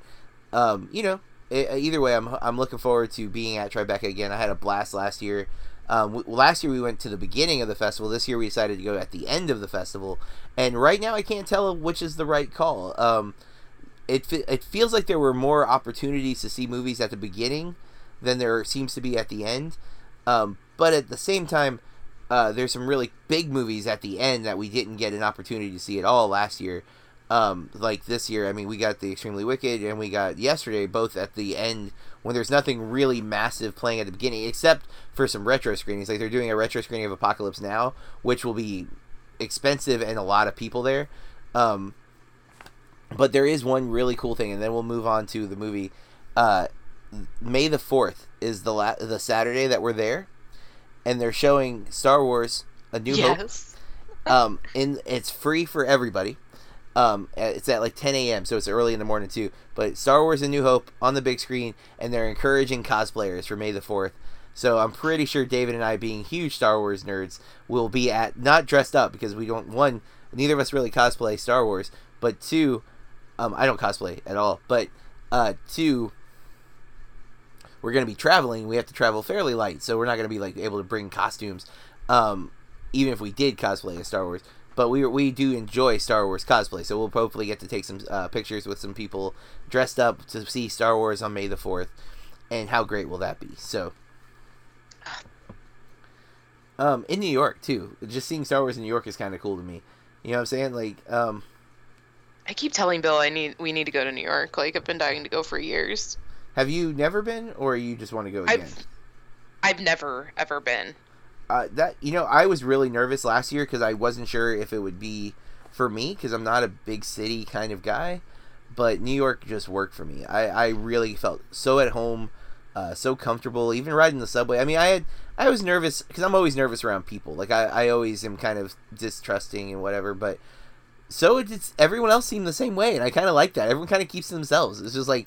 um, you know, it, either way, I'm I'm looking forward to being at Tribeca again. I had a blast last year. Um, w- last year we went to the beginning of the festival. This year we decided to go at the end of the festival. And right now I can't tell which is the right call. Um, It it feels like there were more opportunities to see movies at the beginning than there seems to be at the end. Um, but at the same time, uh, there's some really big movies at the end that we didn't get an opportunity to see at all last year. Um, like this year, I mean, we got The Extremely Wicked and we got Yesterday, both at the end when there's nothing really massive playing at the beginning, except for some retro screenings. Like, they're doing a retro screening of Apocalypse Now, which will be expensive and a lot of people there. Um... But there is one really cool thing, and then we'll move on to the movie. Uh, May the fourth is the la- the Saturday that we're there, and they're showing Star Wars: A New yes. Hope. Um, and it's free for everybody. Um, it's at like ten a.m., so it's early in the morning too. But Star Wars: A New Hope on the big screen, and they're encouraging cosplayers for May the fourth. So I'm pretty sure David and I, being huge Star Wars nerds, will be at not dressed up because we don't one neither of us really cosplay Star Wars, but two. Um, I don't cosplay at all, but uh, two, we're going to be traveling. We have to travel fairly light, so we're not going to be like able to bring costumes, um, even if we did cosplay as Star Wars. But we we do enjoy Star Wars cosplay, so we'll hopefully get to take some uh, pictures with some people dressed up to see Star Wars on May the fourth, and how great will that be? So, um, in New York too, just seeing Star Wars in New York is kind of cool to me. You know what I'm saying? Like, um. I keep telling Bill I need we need to go to New York. Like, I've been dying to go for years. Have you never been, or you just want to go again? I've, I've never ever been. Uh, that you know, I was really nervous last year because I wasn't sure if it would be for me because I'm not a big city kind of guy. But New York just worked for me. I, I really felt so at home, uh, so comfortable. Even riding the subway. I mean, I had I was nervous because I'm always nervous around people. Like I, I always am kind of distrusting and whatever, but. So it's everyone else seemed the same way, and I kind of like that. Everyone kind of keeps to themselves. It's just like,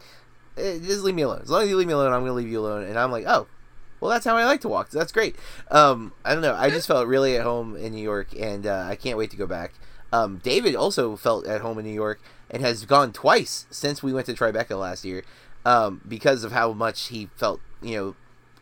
eh, just leave me alone. As long as you leave me alone, I'm gonna leave you alone. And I'm like, oh, well, that's how I like to walk. So that's great. Um, I don't know. I just felt really at home in New York, and uh, I can't wait to go back. Um, David also felt at home in New York and has gone twice since we went to Tribeca last year, um, because of how much he felt, you know,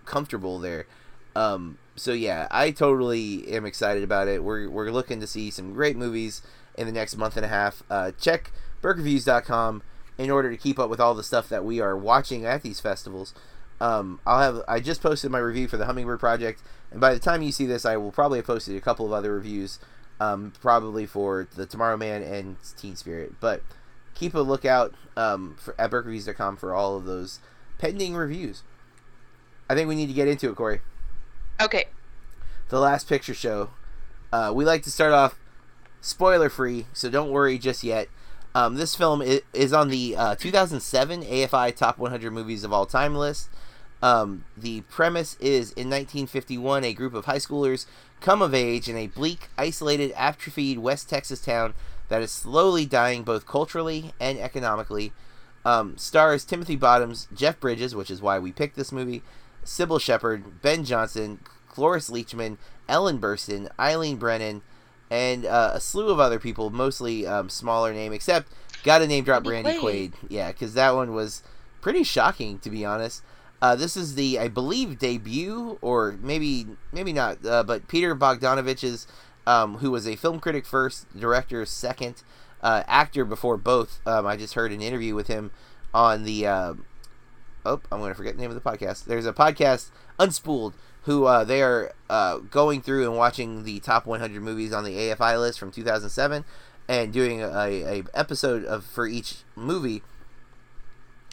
comfortable there. Um, so yeah, I totally am excited about it. We're we're looking to see some great movies in the next month and a half. Uh, check Berkreviews dot com in order to keep up with all the stuff that we are watching at these festivals. Um, I'll have I just posted my review for The Hummingbird Project, and by the time you see this, I will probably have posted a couple of other reviews, um, probably for The Tomorrow Man and Teen Spirit. But keep a lookout um, for, at Berkreviews dot com for all of those pending reviews. I think we need to get into it, Corey. Okay. The Last Picture Show. Uh, we like to start off spoiler-free, so don't worry just yet. Um, this film is, is on the uh, two thousand seven A F I Top one hundred Movies of All Time list. Um, the premise is, in nineteen fifty-one, a group of high schoolers come of age in a bleak, isolated, atrophied West Texas town that is slowly dying both culturally and economically. Um, stars Timothy Bottoms, Jeff Bridges, which is why we picked this movie, Sybil Shepherd, Ben Johnson, Cloris Leachman, Ellen Burstyn, Eileen Brennan, and uh, a slew of other people, mostly um, smaller name, except gotta name drop Randy Quaid. Quaid. Yeah, because that one was pretty shocking, to be honest. Uh, this is the, I believe, debut, or maybe maybe not, uh, but Peter Bogdanovich's, um, who was a film critic first, director second, uh, actor before both. Um, I just heard an interview with him on the... Uh, oh, I'm going to forget the name of the podcast. There's a podcast, Unspooled, who uh, they are uh, going through and watching the top one hundred movies on the A F I list from two thousand seven and doing a, a episode of for each movie.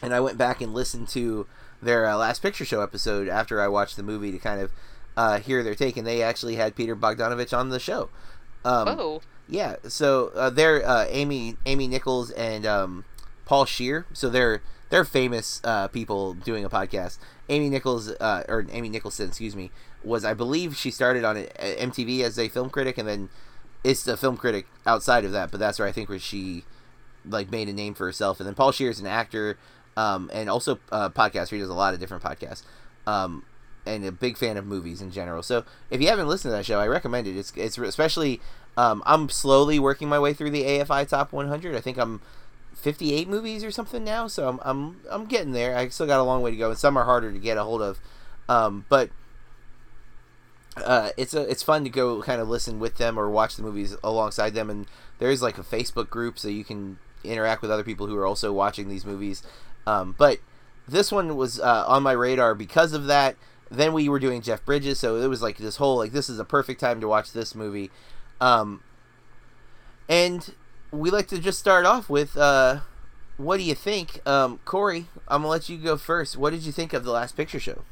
And I went back and listened to their uh, Last Picture Show episode after I watched the movie to kind of uh, hear their take. And they actually had Peter Bogdanovich on the show. Um, oh. Yeah, so uh, they're uh, Amy Amy Nichols and um, Paul Scheer. So they're... They're famous uh, people doing a podcast. Amy Nichols, uh, or Amy Nicholson, excuse me, was, I believe she started on M T V as a film critic, and then it's a film critic outside of that, but that's where I think where she like made a name for herself. And then Paul Scheer is an actor um, and also a podcaster. He does a lot of different podcasts um, and a big fan of movies in general. So if you haven't listened to that show, I recommend it. It's, it's especially, um, I'm slowly working my way through the A F I Top one hundred. I think I'm fifty-eight movies or something now, so I'm I'm I'm getting there. I still got a long way to go, and some are harder to get a hold of. Um, but uh, it's a it's fun to go kind of listen with them or watch the movies alongside them. And there is like a Facebook group, so you can interact with other people who are also watching these movies. Um, but this one was uh, on my radar because of that. Then we were doing Jeff Bridges, so it was like this whole like this is a perfect time to watch this movie, um, and. We like to just start off with, uh, what do you think? Um, Corey, I'm going to let you go first. What did you think of The Last Picture Show?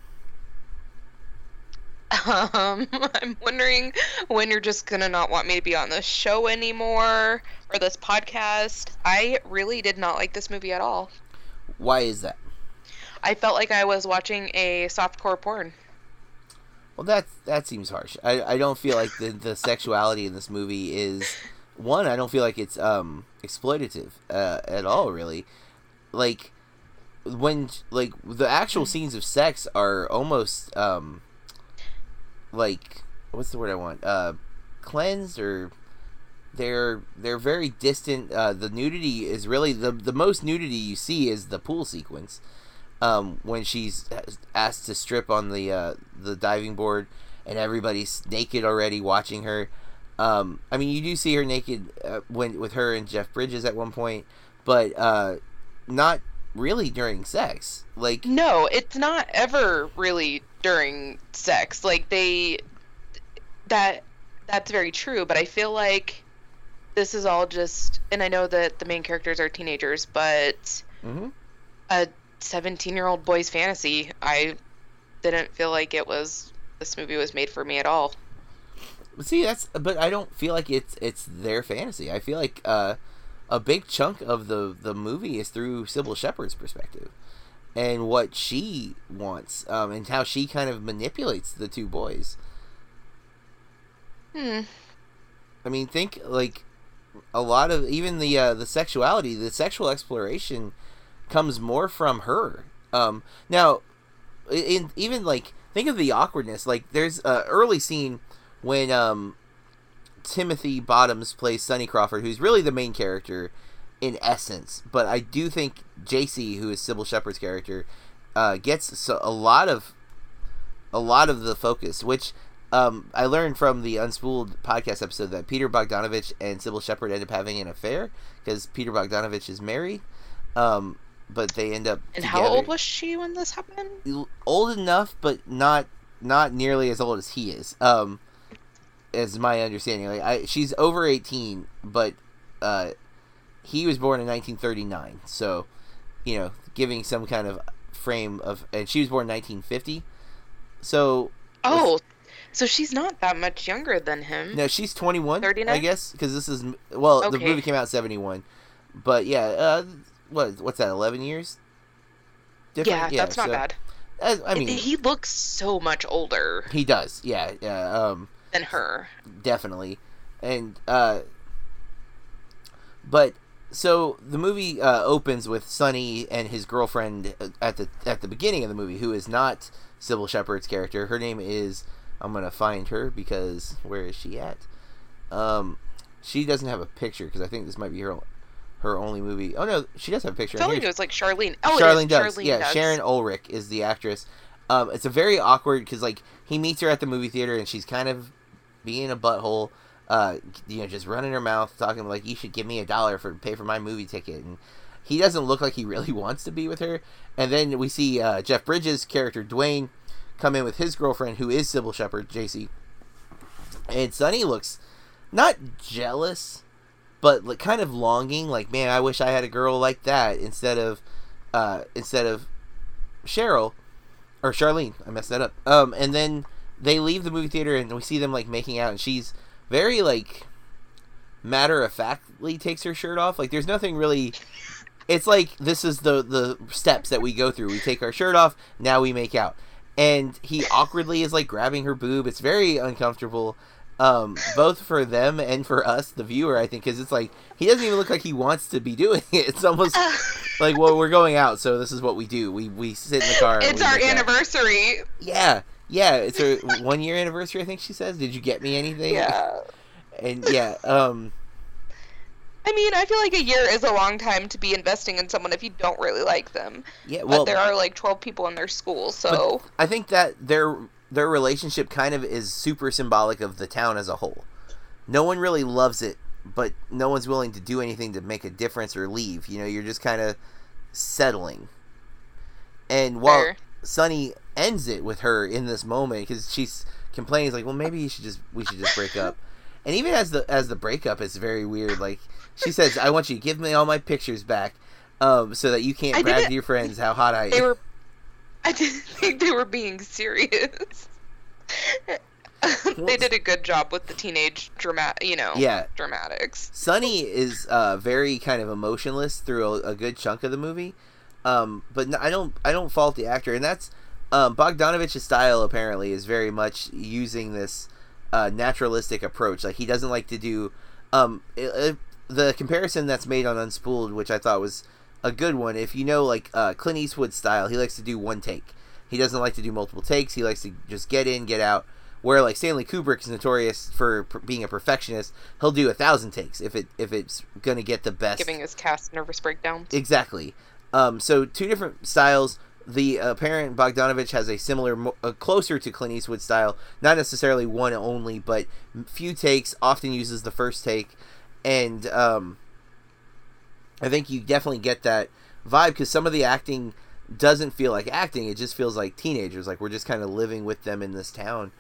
Um, I'm wondering when you're just going to not want me to be on this show anymore, or this podcast. I really did not like this movie at all. Why is that? I felt like I was watching a softcore porn. Well, that, that seems harsh. I, I don't feel like the, the sexuality in this movie is... One, I don't feel like it's um, exploitative uh, at all, really. Like when, like the actual scenes of sex are almost um, like what's the word I want? Uh, cleansed, or they're they're very distant. Uh, the nudity is really the the most nudity you see is the pool sequence um, when she's asked to strip on the uh, the diving board, and everybody's naked already watching her. Um, I mean, you do see her naked uh, when with her and Jeff Bridges at one point, but uh, not really during sex. Like, no, it's not ever really during sex. Like they, that that's very true. But I feel like this is all just, and I know that the main characters are teenagers, but mm-hmm. a seventeen-year-old boy's fantasy. I didn't feel like it was this movie was made for me at all. See, that's, but I don't feel like it's it's their fantasy. I feel like uh, a big chunk of the, the movie is through Sybil Shepherd's perspective and what she wants um, and how she kind of manipulates the two boys. Hmm. I mean, think like a lot of even the uh, the sexuality, the sexual exploration comes more from her. Um, now, in, even like think of the awkwardness. Like there's an early scene. When um, Timothy Bottoms plays Sonny Crawford, who's really the main character in essence, but I do think J C, who is Sybil Shepherd's character, uh, gets a lot of a lot of the focus, which um, I learned from the Unspooled podcast episode that Peter Bogdanovich and Sybil Shepherd end up having an affair because Peter Bogdanovich is married. Um, but they end up And together. How old was she when this happened? Old enough, but not not nearly as old as he is. Um, as my understanding, like I, she's over eighteen, but uh, he was born in nineteen thirty-nine. So, you know, giving some kind of frame of, and she was born in nineteen fifty. So. Oh, so she's not that much younger than him. No, she's twenty-one. thirty-nine? I guess, because this is well, okay. The movie came out in seventy-one, but yeah. Uh, What what's that? Eleven years? Different? Yeah, yeah, that's not so bad. As, I mean, he looks so much older. He does, yeah, yeah. Um, than her, definitely. And uh, but so the movie uh, opens with Sonny and his girlfriend at the at the beginning of the movie, who is not Sybil Shepherd's character. Her name is, I'm gonna find her because where is she at? Um, she doesn't have a picture because I think this might be her. Her only movie. Oh no, she does have a picture. Telling you, it was like Charlene. Oh, Charlene, it Charlene yeah, Does. Yeah, Sharon Ulrich is the actress. Um, it's a very awkward because like he meets her at the movie theater and she's kind of being a butthole, uh, you know, just running her mouth, talking like you should give me a dollar for pay for my movie ticket, and he doesn't look like he really wants to be with her. And then we see uh, Jeff Bridges' character Dwayne come in with his girlfriend who is Sybil Shepherd, J C, and Sonny looks not jealous, but like kind of longing, like, man, I wish I had a girl like that instead of, uh, instead of Cheryl or Charlene. I messed that up. Um, and then they leave the movie theater and we see them like making out, and she's very like matter of factly takes her shirt off. Like there's nothing really. It's like this is the the steps that we go through. We take our shirt off. Now we make out, and he awkwardly is like grabbing her boob. It's very uncomfortable. Um, both for them and for us, the viewer, I think, because it's like he doesn't even look like he wants to be doing it. It's almost like, well, we're going out, so this is what we do. We we sit in the car. It's our anniversary. Out. Yeah, yeah. It's her one year anniversary. I think she says. Did you get me anything? Yeah. And yeah. Um. I mean, I feel like a year is a long time to be investing in someone if you don't really like them. Yeah. Well, but there are like twelve people in their school, so I think that they're. Their relationship kind of is super symbolic of the town as a whole. No one really loves it, but no one's willing to do anything to make a difference or leave. You know, you're just kind of settling. And while Fair. Sonny ends it with her in this moment, because she's complaining, like, well, maybe you should just we should just break up. And even as the as the breakup is very weird. Like she says, I want you to give me all my pictures back, um, so that you can't I brag didn't... to your friends how hot I they am. Were... I didn't think they were being serious. They did a good job with the teenage dramatic, you know, yeah. dramatics. Sonny is uh, very kind of emotionless through a, a good chunk of the movie, um, but no, I don't. I don't fault the actor, and that's um, Bogdanovich's style. Apparently, is very much using this uh, naturalistic approach. Like he doesn't like to do um, it, it, the comparison that's made on Unspooled, which I thought was a good one. If you know, like, uh, Clint Eastwood's style, he likes to do one take. He doesn't like to do multiple takes. He likes to just get in, get out. Where, like, Stanley Kubrick is notorious for per- being a perfectionist. He'll do a thousand takes if it if it's going to get the best. Giving his cast nervous breakdowns. Exactly. Um, so, two different styles. The apparent Bogdanovich has a similar, mo- uh, closer to Clint Eastwood style. Not necessarily one only, but few takes, often uses the first take. And, um... I think you definitely get that vibe because some of the acting doesn't feel like acting. It just feels like teenagers. Like we're just kind of living with them in this town.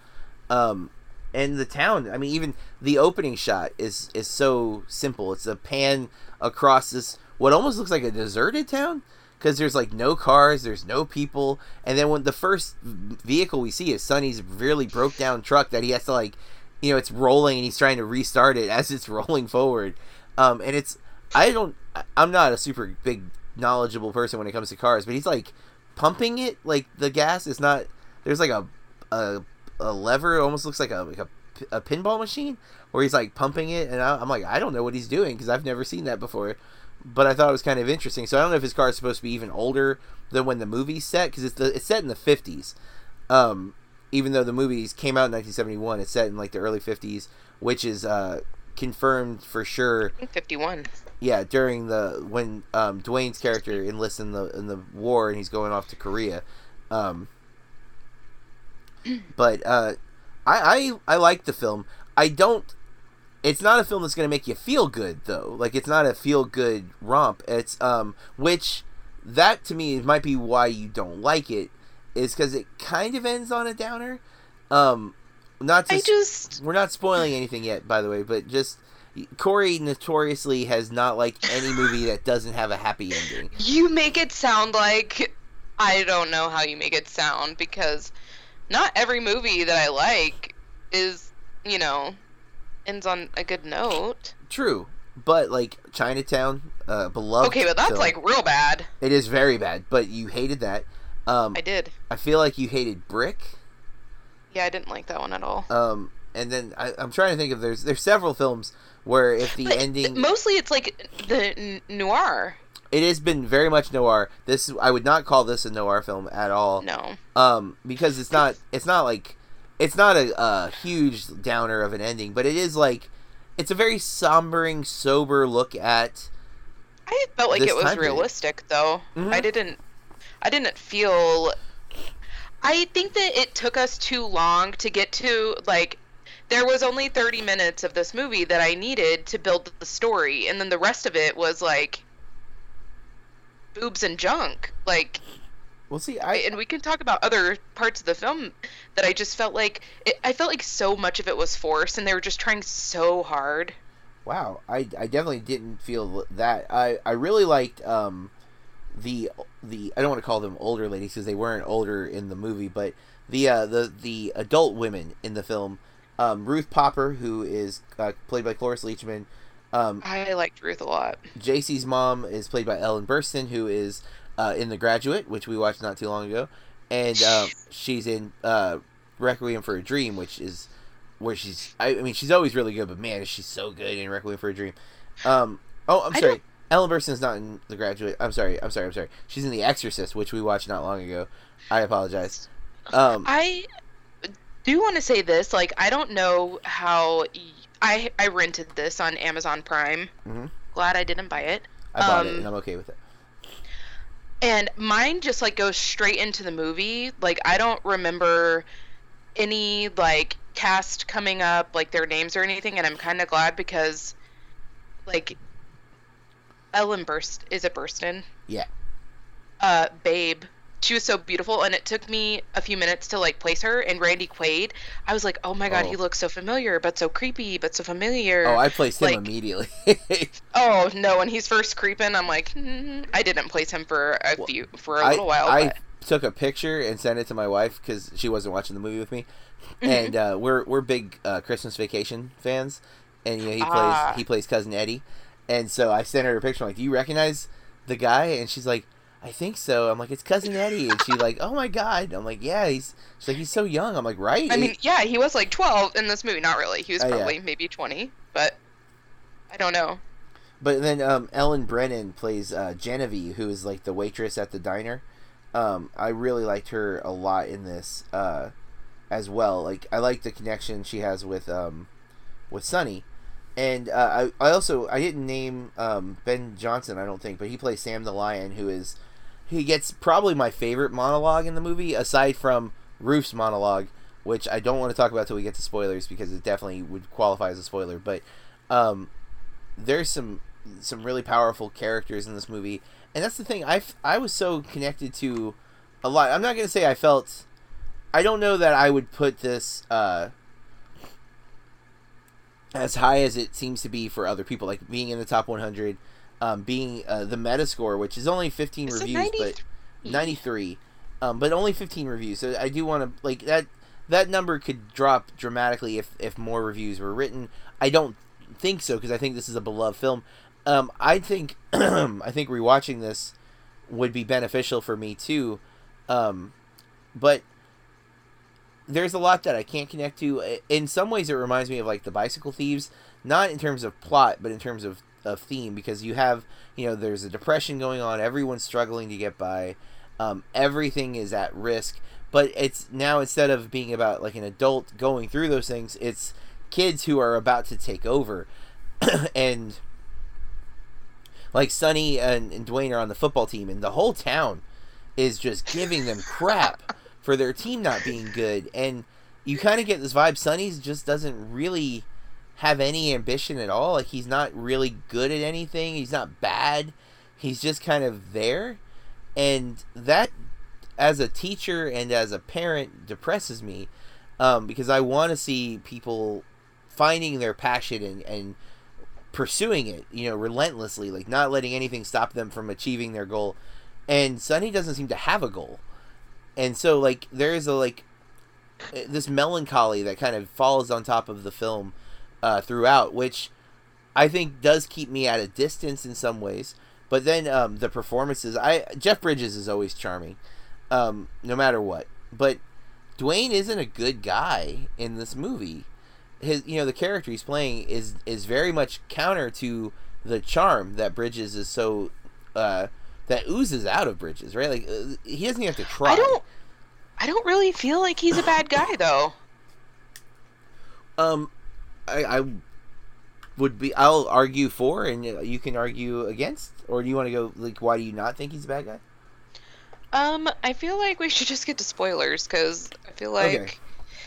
Um, and the town, I mean, even the opening shot is, is so simple. It's a pan across this, what almost looks like a deserted town because there's like no cars, there's no people. And then when the first vehicle we see is Sonny's really broke down truck that he has to like, you know, it's rolling and he's trying to restart it as it's rolling forward. Um, and it's, I don't, I'm not a super big knowledgeable person when it comes to cars, but he's like pumping it, like the gas is not, there's like a a, a lever, it almost looks like a like a, a pinball machine where he's like pumping it, and I, I'm like, I don't know what he's doing because I've never seen that before, but I thought it was kind of interesting. So I don't know if his car is supposed to be even older than when the movie's set, because it's the, it's set in the fifties, um, even though the movies came out in nineteen seventy-one, it's set in like the early fifties, which is uh, confirmed for sure. I think fifty-one. Yeah, during the when um, Dwayne's character enlists in the in the war and he's going off to Korea, um, But uh, I, I I like the film. I don't. It's not a film that's going to make you feel good, though. Like, it's not a feel good romp. It's um, which that to me might be why you don't like it, is because it kind of ends on a downer. Um, not to I just we're not spoiling anything yet, by the way, but just. Corey notoriously has not liked any movie that doesn't have a happy ending. You make it sound like... I don't know how you make it sound, because not every movie that I like is, you know, ends on a good note. True. But, like, Chinatown, uh, beloved... Okay, but that's, film. like, real bad. It is very bad, but you hated that. Um, I did. I feel like you hated Brick. Yeah, I didn't like that one at all. Um, and then I, I'm trying to think of... There's There's several films... Where if the but ending... Mostly it's like the n- noir. It has been very much noir. This I would not call this a noir film at all. No. Um, because it's not, it's not like, it's not a, a huge downer of an ending, but it is like, it's a very sombering, sober look at... I felt like it was realistic, though. Mm-hmm. I didn't, I didn't feel... I think that it took us too long to get to, like... There was only thirty minutes of this movie that I needed to build the story, and then the rest of it was, like, boobs and junk. Like, well, see, I... And we can talk about other parts of the film that I just felt like... It, I felt like so much of it was forced, and they were just trying so hard. Wow. I, I definitely didn't feel that. I, I really liked um the... the I don't want to call them older ladies, because they weren't older in the movie, but the uh, the, the adult women in the film... Um, Ruth Popper, who is uh, played by Cloris Leachman. Um, I liked Ruth a lot. J C's mom is played by Ellen Burstyn, who is uh, in The Graduate, which we watched not too long ago. And um, she's in uh, Requiem for a Dream, which is where she's... I, I mean, she's always really good, but man, is she so good in Requiem for a Dream. Um, oh, I'm I sorry. Don't... Ellen Burstyn's not in The Graduate. I'm sorry, I'm sorry, I'm sorry. She's in The Exorcist, which we watched not long ago. I apologize. Um, I... Do you want to say this? Like, I don't know how y- I I rented this on Amazon Prime. Mm-hmm. Glad I didn't buy it. I bought um, it, and I'm okay with it. And mine just like goes straight into the movie. Like, I don't remember any like cast coming up, like their names or anything. And I'm kind of glad, because like Ellen Burst is it Burstyn? Yeah. Uh, Babe. She was so beautiful, and it took me a few minutes to, like, place her. And Randy Quaid, I was like, oh, my God, oh. He looks so familiar, but so creepy, but so familiar. Oh, I placed like, him immediately. Oh, no, when he's first creeping, I'm like, mm-hmm. I didn't place him for a well, few, for a little I, while. I but... took a picture and sent it to my wife, because she wasn't watching the movie with me. Mm-hmm. And uh, we're we're big uh, Christmas Vacation fans, and you know, he, ah. plays, he plays Cousin Eddie. And so I sent her a picture, I'm like, do you recognize the guy? And she's like, I think so. I'm like, it's Cousin Eddie. And she's like, oh my God. I'm like, yeah, he's she's like, he's so young. I'm like, right? I mean, yeah, he was like twelve in this movie. Not really. He was probably oh, yeah. maybe twenty, but I don't know. But then um, Ellen Brennan plays uh, Genevieve, who is like the waitress at the diner. Um, I really liked her a lot in this uh, as well. Like, I like the connection she has with um, with Sonny. And uh, I, I also, I didn't name um, Ben Johnson, I don't think, but he plays Sam the Lion, who is... He gets probably my favorite monologue in the movie, aside from Roof's monologue, which I don't want to talk about till we get to spoilers, because it definitely would qualify as a spoiler. But um, there's some some really powerful characters in this movie, and that's the thing. I, I was so connected to a lot. I'm not going to say I felt... I don't know that I would put this uh, as high as it seems to be for other people, like being in the top one hundred... Um, being uh, the Metascore, which is only fifteen it's reviews, but ninety-three, um, but only fifteen reviews. So I do want to like that. That number could drop dramatically if if more reviews were written. I don't think so, because I think this is a beloved film. Um, I think I think rewatching this would be beneficial for me too, um, but there's a lot that I can't connect to. In some ways, it reminds me of like The Bicycle Thieves, not in terms of plot, but in terms of Of theme, because you have, you know, there's a depression going on, everyone's struggling to get by, um, everything is at risk, but it's now, instead of being about like an adult going through those things, it's kids who are about to take over. And like Sonny and, and Dwayne are on the football team, and the whole town is just giving them crap for their team not being good. And you kind of get this vibe Sonny's just doesn't really have any ambition at all. Like, he's not really good at anything. He's not bad. He's just kind of there. And that, as a teacher and as a parent, depresses me, um, because I want to see people finding their passion and, and pursuing it, you know, relentlessly, like not letting anything stop them from achieving their goal. And Sonny doesn't seem to have a goal. And so, like, there is a, like, this melancholy that kind of falls on top of the film uh, throughout, which I think does keep me at a distance in some ways. But then um, the performances, I Jeff Bridges is always charming, um, no matter what. But Dwayne isn't a good guy in this movie. His, you know, the character he's playing is is very much counter to the charm that Bridges is so uh, that oozes out of Bridges, right? Like uh, he doesn't even have to try. I don't, I don't really feel like he's a bad guy though. Um, I. I would be I'll argue for and you can argue against, or do you want to go like why do you not think he's a bad guy? Um, I feel like we should just get to spoilers because I feel like okay.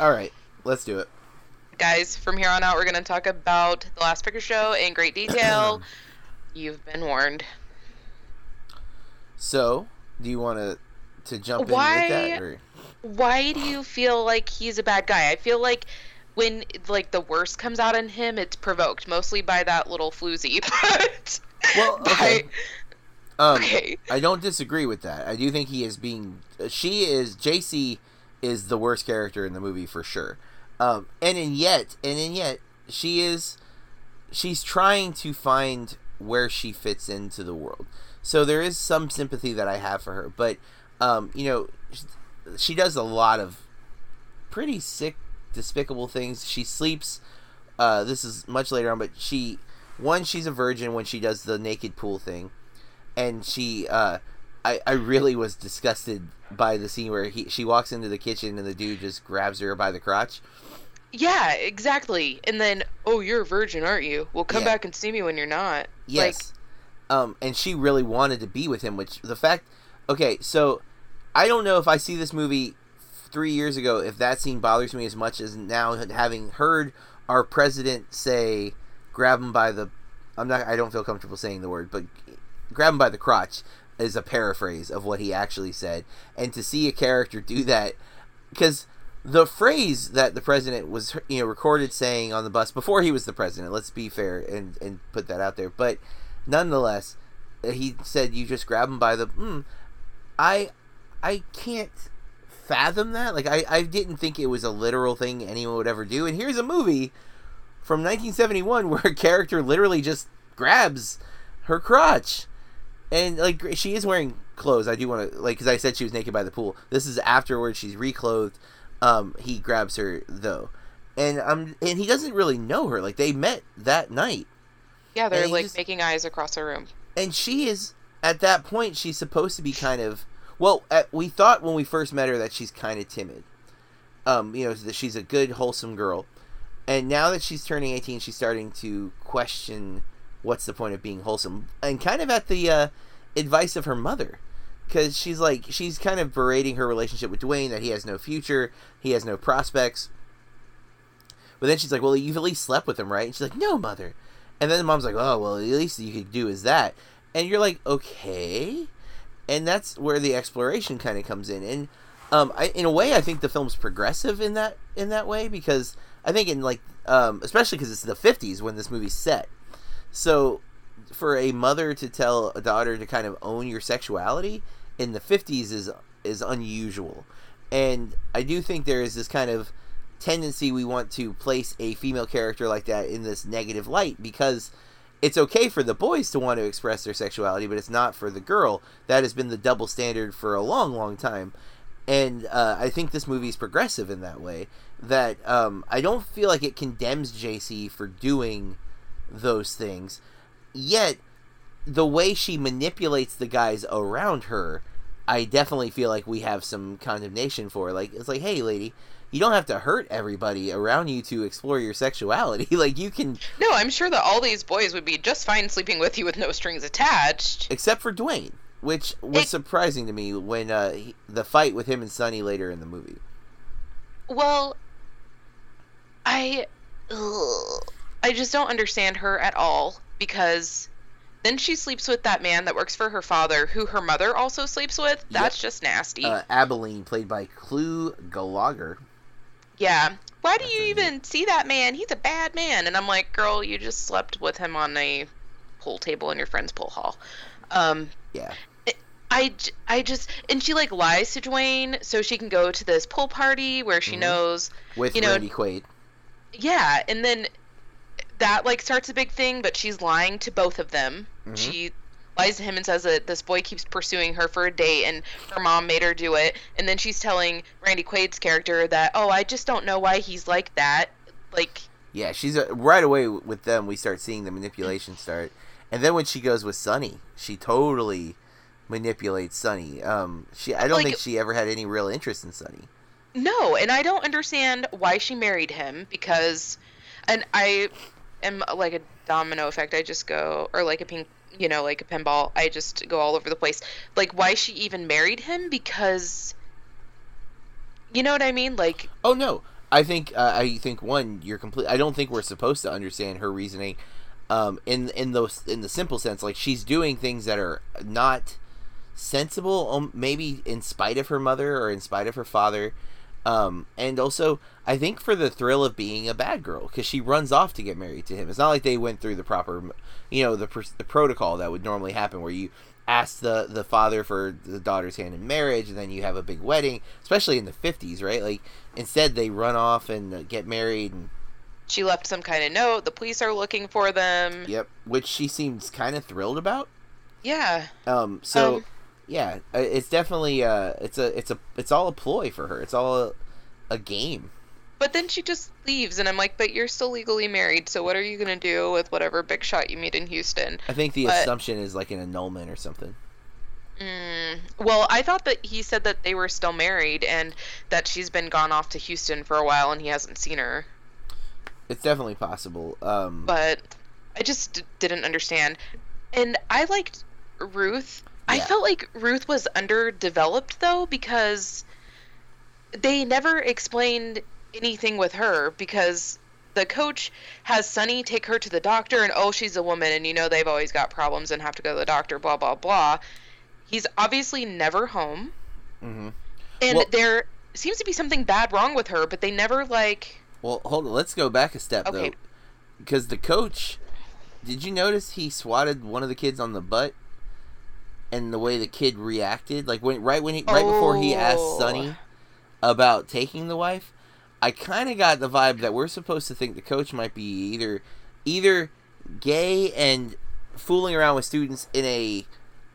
All right, let's do it. Guys, from here on out we're going to talk about The Last Picture Show in great detail. You've been warned. So, do you want to to jump why, in with that or why do you feel like he's a bad guy? I feel like when, like, the worst comes out in him, it's provoked, mostly by that little floozy, but... Well, okay. By... Um, okay. I don't disagree with that. I do think he is being... She is... J C is the worst character in the movie, for sure. Um, and in yet, and in yet, she is... She's trying to find where she fits into the world. So there is some sympathy that I have for her, but, um, you know, she does a lot of pretty sick despicable things. She sleeps uh this is much later on, but she one she's a virgin when she does the naked pool thing, and she uh I, I really was disgusted by the scene where he she walks into the kitchen and the dude just grabs her by the crotch. Yeah, exactly. And then, oh, you're a virgin, aren't you? Well, come yeah. back and see me when you're not. Yes. Like... um and she really wanted to be with him, which the fact okay so I don't know if I see this movie three years ago if that scene bothers me as much as now, having heard our president say grab him by the I'm not I don't feel comfortable saying the word but grab him by the crotch is a paraphrase of what he actually said. And to see a character do that, because the phrase that the president was, you know, recorded saying on the bus before he was the president, let's be fair and and put that out there, but nonetheless he said you just grab him by the mm, I I can't fathom that. Like, I, I didn't think it was a literal thing anyone would ever do. And here's a movie from nineteen seventy-one where a character literally just grabs her crotch. And, like, she is wearing clothes. I do want to, like, because I said she was naked by the pool. This is afterwards. She's reclothed. Um, he grabs her, though. And um, and he doesn't really know her. Like, they met that night. Yeah, they're, like, just... making eyes across her room. And she is, at that point, she's supposed to be kind of... Well, at, we thought when we first met her that she's kind of timid. Um, you know, that she's a good, wholesome girl. And now that she's turning eighteen, she's starting to question what's the point of being wholesome. And kind of at the uh, advice of her mother. Because she's like, she's kind of berating her relationship with Dwayne, that he has no future, he has no prospects. But then she's like, well, you've at least slept with him, right? And she's like, no, mother. And then the mom's like, oh, well, at least you could do is that. And you're like, okay... And that's where the exploration kind of comes in. And um, I, in a way, I think the film's progressive in that in that way, because I think in like, um, especially because it's the fifties when this movie's set. So for a mother to tell a daughter to kind of own your sexuality in the fifties is is unusual. And I do think there is this kind of tendency we want to place a female character like that in this negative light, because... it's okay for the boys to want to express their sexuality, but it's not for the girl. That has been the double standard for a long, long time. And uh, I think this movie is progressive in that way, that um, I don't feel like it condemns J C for doing those things. Yet, the way she manipulates the guys around her, I definitely feel like we have some condemnation for. Like, it's like, hey, lady... you don't have to hurt everybody around you to explore your sexuality. Like, you can... No, I'm sure that all these boys would be just fine sleeping with you with no strings attached. Except for Dwayne. Which was it, surprising to me when uh, he, the fight with him and Sonny later in the movie. Well, I ugh, I just don't understand her at all, because then she sleeps with that man that works for her father, who her mother also sleeps with. That's yep. just nasty. Uh, Abilene, played by Clu Gallagher. Yeah. Why do That's you even name. see that man? He's a bad man. And I'm like, girl, you just slept with him on a pool table in your friend's pool hall. Um, yeah. I, I just, and she like lies to Dwayne so she can go to this pool party where she mm-hmm. knows with you know, Randy Quaid. Yeah, and then that like starts a big thing, but she's lying to both of them. Mm-hmm. She lies to him and says that this boy keeps pursuing her for a date, and her mom made her do it. And then she's telling Randy Quaid's character that, oh, I just don't know why he's like that. Like, yeah, she's a, right away with them. We start seeing the manipulation start, and then when she goes with Sonny, she totally manipulates Sonny. Um, she I don't like, think she ever had any real interest in Sonny. No, and I don't understand why she married him, because, and I am like a domino effect. I just go, or like a ping, you know, like a pinball. I just go all over the place. Like, why she even married him, because, you know what I mean? Like, oh no, I think uh, I think one, you're complete. I don't think we're supposed to understand her reasoning. Um, in in those in the simple sense, like she's doing things that are not sensible, um, maybe in spite of her mother or in spite of her father, um, and also I think for the thrill of being a bad girl, because she runs off to get married to him. It's not like they went through the proper, you know, the, pr- the protocol that would normally happen, where you ask the, the father for the daughter's hand in marriage and then you have a big wedding, especially in the fifties, right? Like, instead they run off and uh, get married, and she left some kind of note. The police are looking for them. Yep, which she seems kind of thrilled about. Yeah. Um. So. Um, Yeah, it's definitely uh, it's a it's a it's all a ploy for her. It's all a, a game. But then she just leaves, and I'm like, but you're still legally married, so what are you gonna do with whatever big shot you meet in Houston? I think the but, assumption is like an annulment or something. Mm, well, I thought that he said that they were still married and that she's been gone off to Houston for a while and he hasn't seen her. It's definitely possible. Um, but I just d- didn't understand, and I liked Ruth. Yeah. I felt like Ruth was underdeveloped, though, because they never explained anything with her, because the coach has Sonny take her to the doctor, and, oh, she's a woman, and, you know, they've always got problems and have to go to the doctor, blah, blah, blah. He's obviously never home. Mm-hmm. And well, there seems to be something bad wrong with her, but they never, like... Well, hold on. Let's go back a step, okay. though. Because the coach... Did you notice he swatted one of the kids on the butt? And the way the kid reacted, like when right when he, right oh. before he asked Sonny about taking the wife, I kind of got the vibe that we're supposed to think the coach might be either either gay and fooling around with students in a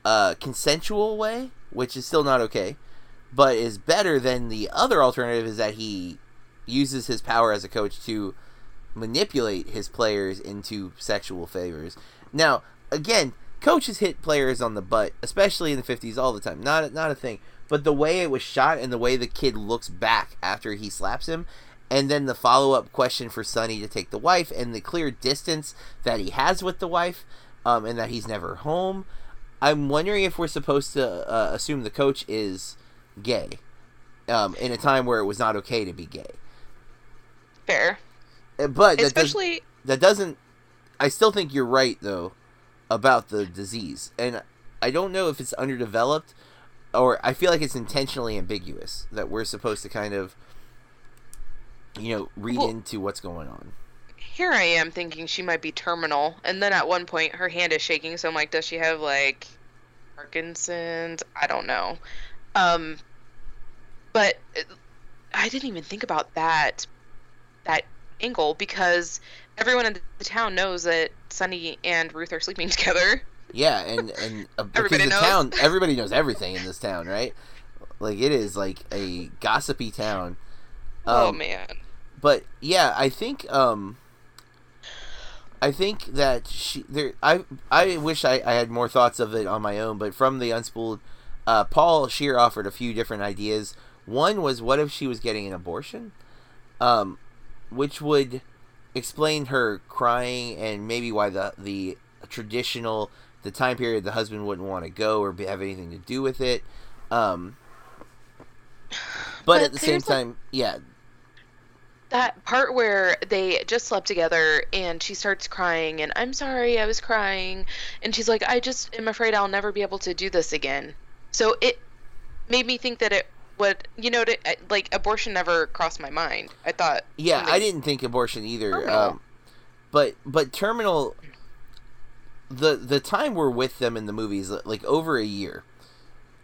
uh, consensual way, which is still not okay, but is better than the other alternative, is that he uses his power as a coach to manipulate his players into sexual favors. Now, again, coaches hit players on the butt, especially in the fifties, all the time. Not not a thing. But the way it was shot and the way the kid looks back after he slaps him, and then the follow-up question for Sonny to take the wife, and the clear distance that he has with the wife, um, and that he's never home. I'm wondering if we're supposed to uh, assume the coach is gay um, in a time where it was not okay to be gay. Fair. But especially... that, does, that doesn't... I still think you're right, though, about the disease, and I don't know if it's underdeveloped, or I feel like it's intentionally ambiguous that we're supposed to kind of, you know, read well, into what's going on. Here I am thinking she might be terminal, and then at one point her hand is shaking, so I'm like, does she have like Parkinson's? I don't know. Um, but I didn't even think about that that angle, because everyone in the town knows that Sonny and Ruth are sleeping together. Yeah, and, and uh, everybody knows. Town, everybody knows everything in this town, right? Like, it is like a gossipy town. Um, oh, man. But, yeah, I think um, I think that she... There, I I wish I, I had more thoughts of it on my own, but from the Unspooled, uh, Paul Scheer offered a few different ideas. One was, what if she was getting an abortion? Um, which would... explain her crying, and maybe why the the traditional the time period the husband wouldn't want to go or have anything to do with it. Um, but, but at the same time, like, yeah. That part where they just slept together and she starts crying and I'm sorry, I was crying. And she's like, I just am afraid I'll never be able to do this again. So it made me think that it would, you know, to, like abortion never crossed my mind. I thought. Yeah, I didn't think abortion either. Um, but, but terminal... The the time we're with them in the movies, like over a year.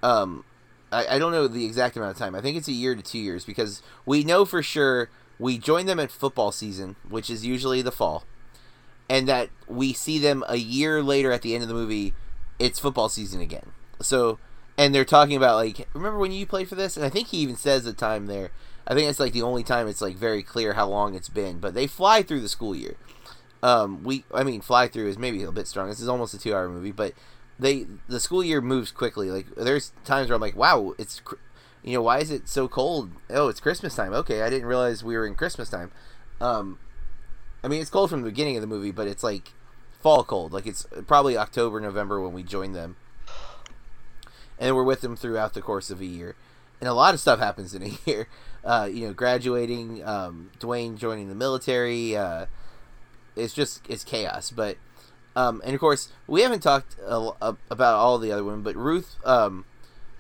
Um, I, I don't know the exact amount of time. I think it's a year to two years because we know for sure we join them at football season, which is usually the fall, and that we see them a year later at the end of the movie. It's football season again. So, and they're talking about like, remember when you played for this? And I think he even says the time there. I think it's like the only time it's like very clear how long it's been. But they fly through the school year. Um, we, I mean, fly through is maybe a bit strong. This is almost a two-hour movie, but they the school year moves quickly. Like there's times where I'm like, wow, it's, you know, why is it so cold? Oh, it's Christmas time. Okay, I didn't realize we were in Christmas time. Um, I mean, it's cold from the beginning of the movie, but it's like fall cold. Like it's probably October, November when we join them, and we're with them throughout the course of a year. And a lot of stuff happens in a year. Uh, you know, graduating, um, Dwayne joining the military, uh. It's just, it's chaos, but, um, and of course, we haven't talked a, a, about all the other women, but Ruth, um,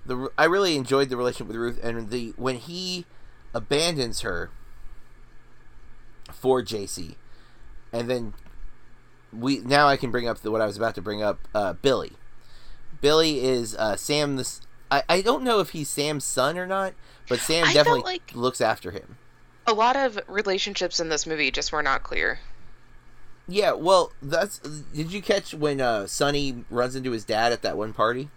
the, I really enjoyed the relationship with Ruth, and the, when he abandons her for J C, and then we, now I can bring up the, what I was about to bring up, uh, Billy. Billy is, uh, Sam, the, I, I don't know if he's Sam's son or not, but Sam I definitely felt like looks after him. A lot of relationships in this movie just were not clear. Yeah, well, that's. Did you catch when uh, Sonny runs into his dad at that one party?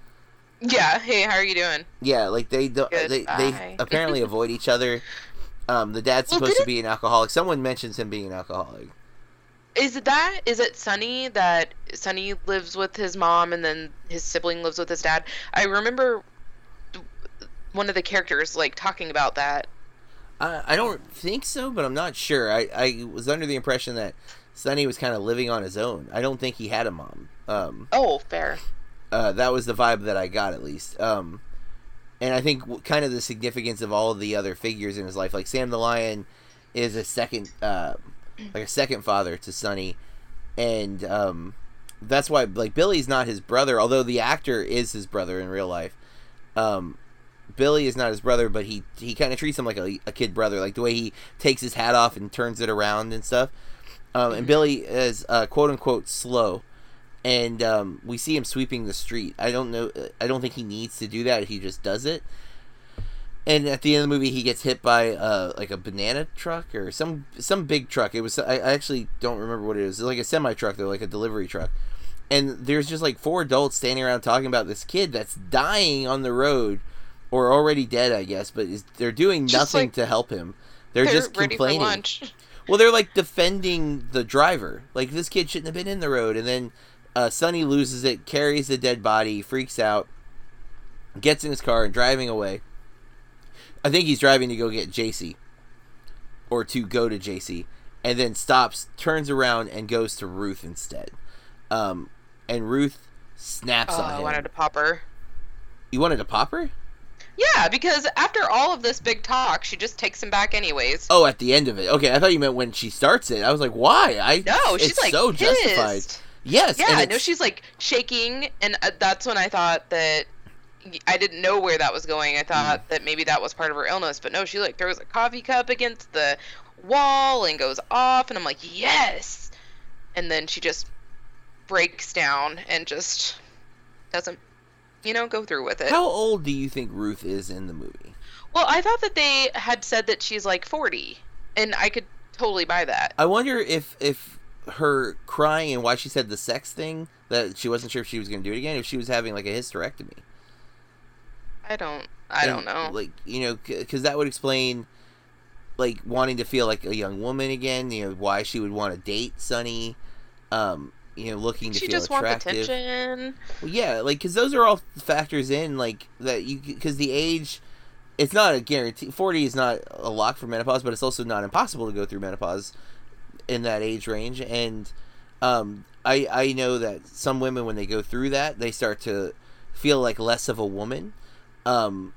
Yeah. Hey, how are you doing? Yeah, like they don't. They, they apparently avoid each other. Um, the dad's supposed well, to be an alcoholic. Someone mentions him being an alcoholic. Is it that? Is it Sonny that Sonny lives with his mom and then his sibling lives with his dad? I remember one of the characters like talking about that. Uh, I don't think so, but I'm not sure. I, I was under the impression that Sonny was kind of living on his own. I don't think he had a mom. Um, oh, fair. Uh, that was the vibe that I got, at least. Um, and I think w- kind of the significance of all of the other figures in his life, like Sam the Lion, is a second, uh, like a second father to Sonny, and um, that's why like Billy's not his brother, although the actor is his brother in real life. Um, Billy is not his brother, but he he kind of treats him like a, a kid brother, like the way he takes his hat off and turns it around and stuff. Um, and Billy is, uh, quote unquote, slow. And, um, we see him sweeping the street. I don't know. I don't think he needs to do that. He just does it. And at the end of the movie, he gets hit by, uh, like a banana truck or some, some big truck. It was, I, I actually don't remember what it is. It was like a semi truck though, like a delivery truck. And there's just like four adults standing around talking about this kid that's dying on the road or already dead, I guess, but is, they're doing just nothing like, to help him. They're, they're just complaining. For lunch. Well, they're, like, defending the driver. Like, this kid shouldn't have been in the road. And then uh, Sonny loses it, carries the dead body, freaks out, gets in his car and driving away. I think he's driving to go get J C or to go to J C and then stops, turns around, and goes to Ruth instead. Um, and Ruth snaps oh, on him. I wanted to pop her. You wanted to pop her? Yeah, because after all of this big talk, she just takes him back anyways. Oh, at the end of it. Okay, I thought you meant when she starts it. I was like, why? I No, she's it's like so pissed. Justified. Yes. Yeah, and no, she's like shaking, and that's when I thought that I didn't know where that was going. I thought mm. that maybe that was part of her illness, but no, she like throws a coffee cup against the wall and goes off, and I'm like, yes! And then she just breaks down and just doesn't... You know, go through with it. How old do you think Ruth is in the movie? Well, I thought that they had said that she's like forty, and I could totally buy that. I wonder if if her crying and why she said the sex thing, that she wasn't sure if she was going to do it again, if she was having like a hysterectomy. I don't, I and, don't know. Like, you know, because that would explain like wanting to feel like a young woman again, you know, why she would want to date Sonny, um... you know, looking to she feel attractive. She just wants attention. Well, yeah, like, because those are all factors in, like, that you, because the age, it's not a guarantee, forty is not a lock for menopause, but it's also not impossible to go through menopause in that age range, and, um, I, I know that some women, when they go through that, they start to feel like less of a woman. Um,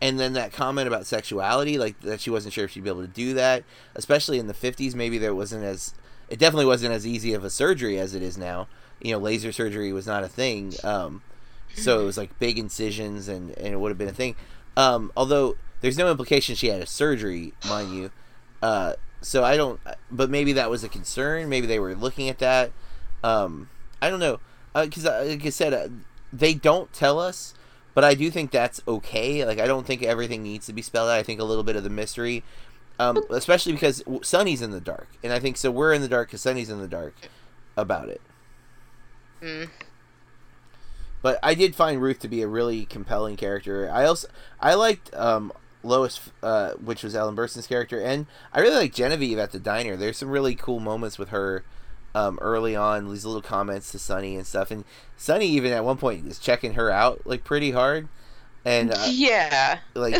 and then that comment about sexuality, like that she wasn't sure if she'd be able to do that, especially in the fifties. Maybe there wasn't as, it definitely wasn't as easy of a surgery as it is now. You know, laser surgery was not a thing. Um, so it was like big incisions and, and it would have been a thing. Um, although there's no implication she had a surgery, mind you. Uh, so I don't, but maybe that was a concern. Maybe they were looking at that. Um, I don't know, because uh, like I said, uh, they don't tell us, but I do think that's okay. Like, I don't think everything needs to be spelled out. I think a little bit of the mystery, um, especially because Sunny's in the dark, and I think so we're in the dark because Sunny's in the dark about it. Mm. But I did find Ruth to be a really compelling character. I also I liked um, Lois, uh, which was Ellen Burstyn's character, and I really liked Genevieve at the diner. There's some really cool moments with her. Um, early on, these little comments to Sunny and stuff, and Sunny even at one point is checking her out like pretty hard, and uh, yeah, like,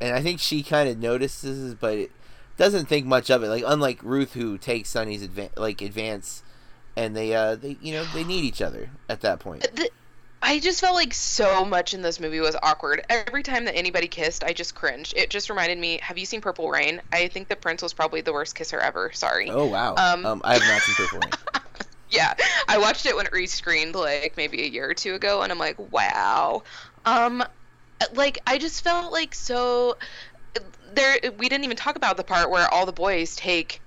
and I think she kind of notices, but it doesn't think much of it. Like unlike Ruth, who takes Sunny's adva- like advance, and they, uh, they, you know, they need each other at that point. The, I just felt like so much in this movie was awkward. Every time that anybody kissed, I just cringed. It just reminded me. Have you seen Purple Rain? I think the Prince was probably the worst kisser ever. Sorry. Oh wow. Um, um I have not seen Purple Rain. Yeah, I watched it when it rescreened like maybe a year or two ago, and I'm like, wow. Um, like I just felt like so. There, we didn't even talk about the part where all the boys take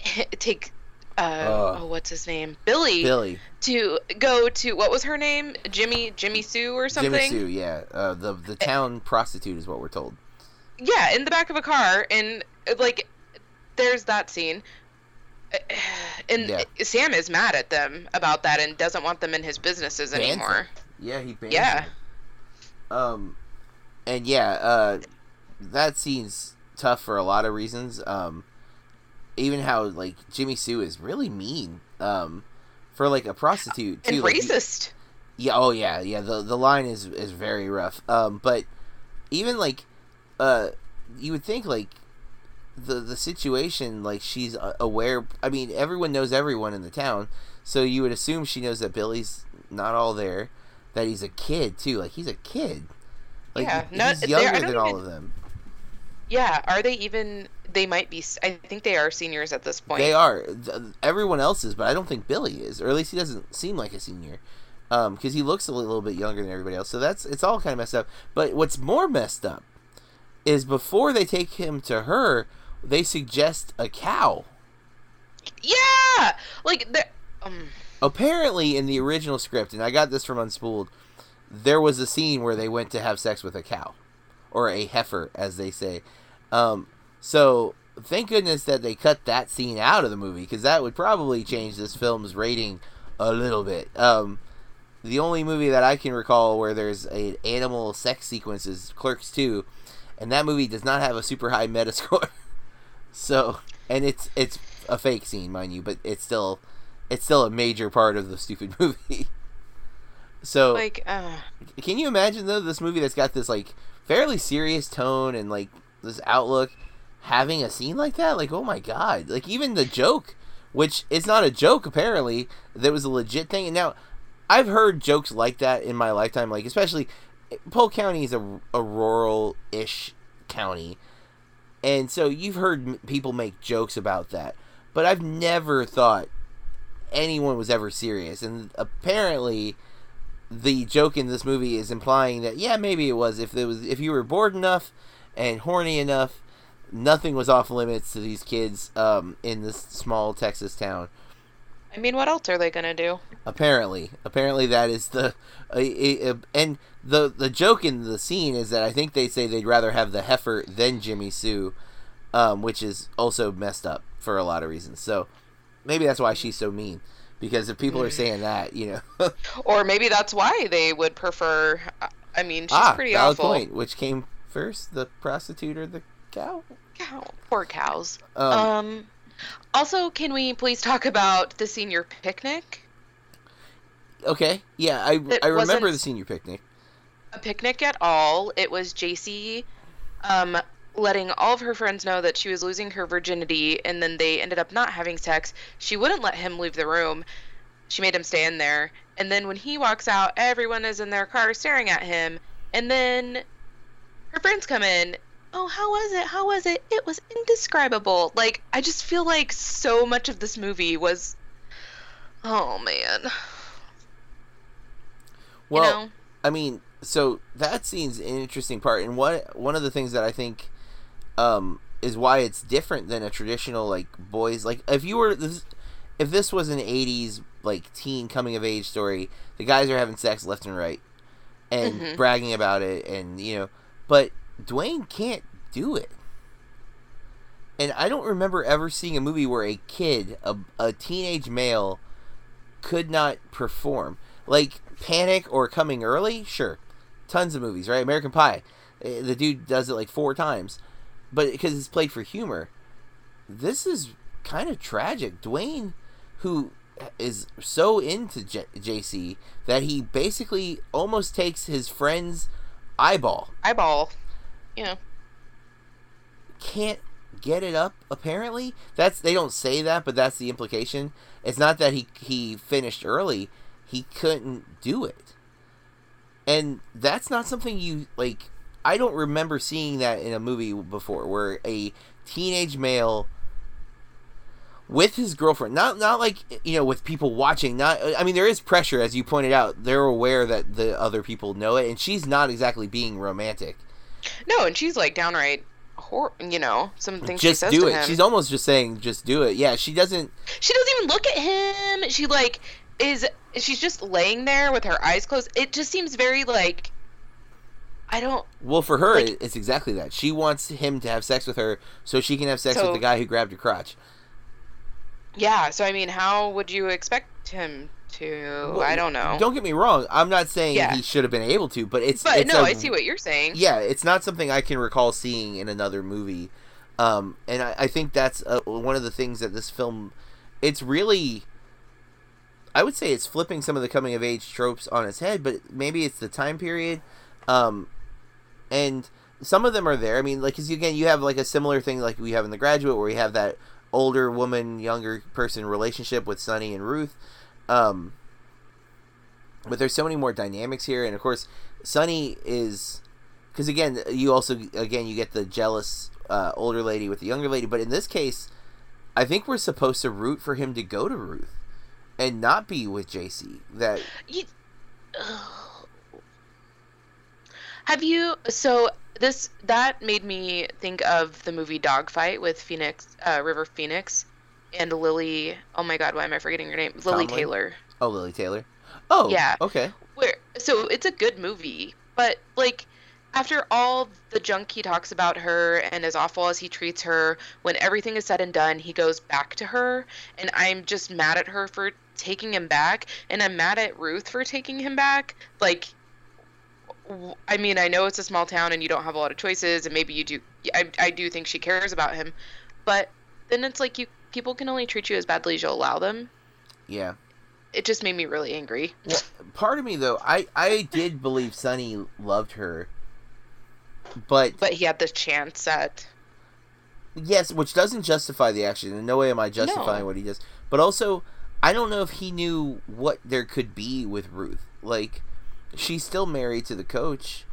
take. Uh, oh, what's his name? Billy. Billy. To go to, what was her name? Jimmy, Jimmy Sue or something? Jimmy Sue, yeah. Uh, the the town uh, prostitute is what we're told. Yeah, in the back of a car. And, like, there's that scene. And yeah. Sam is mad at them about that and doesn't want them in his businesses bans anymore. It. Yeah, he bans Yeah. It. Um, and, yeah, uh, that scene's tough for a lot of reasons. Um. Even how, like, Jimmy Sue is really mean, um, for, like, a prostitute, too. And like, racist. He, yeah, oh, yeah, yeah, the the line is, is very rough. Um, but even, like, uh, you would think, like, the, the situation, like, she's aware, I mean, everyone knows everyone in the town, so you would assume she knows that Billy's not all there, that he's a kid, too. Like, he's a kid. Like, yeah, he, not, he's younger than all even, of them. Yeah, are they even... They might be... I think they are seniors at this point. They are. Everyone else is, but I don't think Billy is. Or at least he doesn't seem like a senior. Because um, he looks a little bit younger than everybody else. So that's it's all kind of messed up. But what's more messed up is before they take him to her, they suggest a cow. Yeah! Like, um... Apparently, in the original script, and I got this from Unspooled, there was a scene where they went to have sex with a cow. Or a heifer, as they say. Um... So, thank goodness that they cut that scene out of the movie, because that would probably change this film's rating a little bit. Um, the only movie that I can recall where there's an animal sex sequence is Clerks two, and that movie does not have a super high Metascore. So, and it's it's a fake scene, mind you, but it's still it's still a major part of the stupid movie. So, like, uh... can you imagine, though, this movie that's got this, like, fairly serious tone and, like, this outlook... having a scene like that? Like, oh my god. Like, even the joke, which is not a joke, apparently, that was a legit thing. And now, I've heard jokes like that in my lifetime, like, especially, Polk County is a, a rural-ish county, and so you've heard m- people make jokes about that, but I've never thought anyone was ever serious, and apparently, the joke in this movie is implying that, yeah, maybe it was, if it was, if you were bored enough and horny enough, nothing was off limits to these kids um, in this small Texas town. I mean, what else are they gonna do? Apparently, apparently that is the, uh, uh, and the the joke in the scene is that I think they say they'd rather have the heifer than Jimmy Sue, um, which is also messed up for a lot of reasons. So maybe that's why she's so mean, because if people are saying that, you know, or maybe that's why they would prefer. I mean, she's ah, pretty valid awful. Point. Which came first, the prostitute or the cow? Cow. Poor cows. Um, um, also, can we please talk about the senior picnic? Okay. Yeah, I it I remember the senior picnic. A picnic at all. It was J C um, letting all of her friends know that she was losing her virginity, and then they ended up not having sex. She wouldn't let him leave the room. She made him stay in there. And then when he walks out, everyone is in their car staring at him. And then her friends come in. Oh, how was it? How was it? It was indescribable. Like, I just feel like so much of this movie was... Oh, man. Well, you know? I mean, so that scene's an interesting part. And what, one of the things that I think... Um, is why it's different than a traditional, like, boys, like, if you were, this, if this was an eighties, like, teen coming of age story, the guys are having sex left and right, and mm-hmm. bragging about it, and, you know, but Dwayne can't do it, and I don't remember ever seeing a movie where a kid, a, a teenage male, could not perform, like, Panic or Coming Early, sure, tons of movies, right, American Pie, the dude does it, like, four times, but because it's played for humor. This is kind of tragic. Dwayne, who is so into J- JC that he basically almost takes his friend's eyeball. Eyeball. You know. Can't get it up, apparently. That's, they don't say that, but that's the implication. It's not that he, he finished early. He couldn't do it. And that's not something you, like... I don't remember seeing that in a movie before, where a teenage male with his girlfriend, not not like, you know, with people watching, not, I mean, there is pressure, as you pointed out, they're aware that the other people know it, and she's not exactly being romantic. No, and she's like downright, hor- you know, some things she says to him. Just do it. She's almost just saying, just do it. Yeah, she doesn't... She doesn't even look at him. She, like, is, she's just laying there with her eyes closed. It just seems very, like... I don't... Well, for her, like, it's exactly that. She wants him to have sex with her so she can have sex so, with the guy who grabbed her crotch. Yeah, so, I mean, how would you expect him to... Well, I don't know. Don't get me wrong. I'm not saying yeah. he should have been able to, but it's... But, it's no, a, I see what you're saying. Yeah, it's not something I can recall seeing in another movie. Um, and I, I think that's uh, one of the things that this film... It's really... I would say it's flipping some of the coming-of-age tropes on its head, but maybe it's the time period... Um, and some of them are there. I mean, like, cause again, you have like a similar thing like we have in The Graduate, where we have that older woman, younger person relationship with Sonny and Ruth. Um, but there's so many more dynamics here. And of course, Sonny is, cause again, you also, again, you get the jealous, uh, older lady with the younger lady. But in this case, I think we're supposed to root for him to go to Ruth and not be with J C. That you... Have you, so this, that made me think of the movie Dogfight with Phoenix, uh, River Phoenix and Lily, oh my God, why am I forgetting her name? Lily Tomlin? Taylor. Oh, Lily Taylor. Oh, yeah. Okay. Where, so it's a good movie, but like after all the junk he talks about her and as awful as he treats her, when everything is said and done, he goes back to her, and I'm just mad at her for taking him back, and I'm mad at Ruth for taking him back. Like, I mean, I know it's a small town and you don't have a lot of choices, and maybe you do. I, I do think she cares about him, but then it's like you people can only treat you as badly as you'll allow them. Yeah. It just made me really angry. Well, part of me, though, I, I did believe Sonny loved her, but... But he had the chance at... Yes, which doesn't justify the action. In no way am I justifying no. what he does. But also, I don't know if he knew what there could be with Ruth. Like... She's still married to the coach,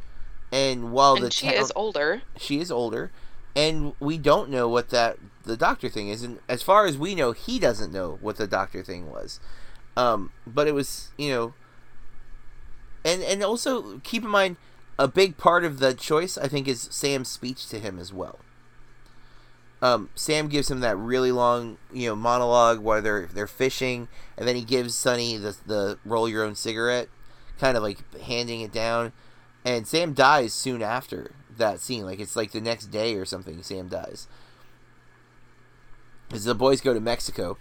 and while and the she town, is older, she is older, and we don't know what that the doctor thing is. And as far as we know, he doesn't know what the doctor thing was. Um, but it was, you know, and and also keep in mind a big part of the choice, I think, is Sam's speech to him as well. Um, Sam gives him that really long, you know, monologue while they're they're fishing, and then he gives Sonny the the roll your own cigarette. Kind of like handing it down, and Sam dies soon after that scene. Like, it's like the next day or something. Sam dies because the boys go to Mexico.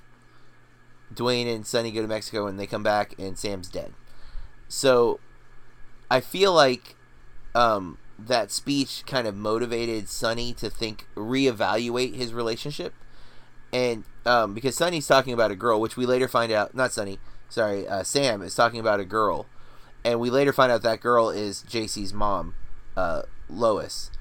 Dwayne and Sonny go to Mexico, and they come back, and Sam's dead. So I feel like um, that speech kind of motivated Sonny to think, reevaluate his relationship, and um, because Sonny's talking about a girl, which we later find out, not Sonny, sorry, uh, Sam is talking about a girl. And we later find out that girl is J C's mom, uh, Lois,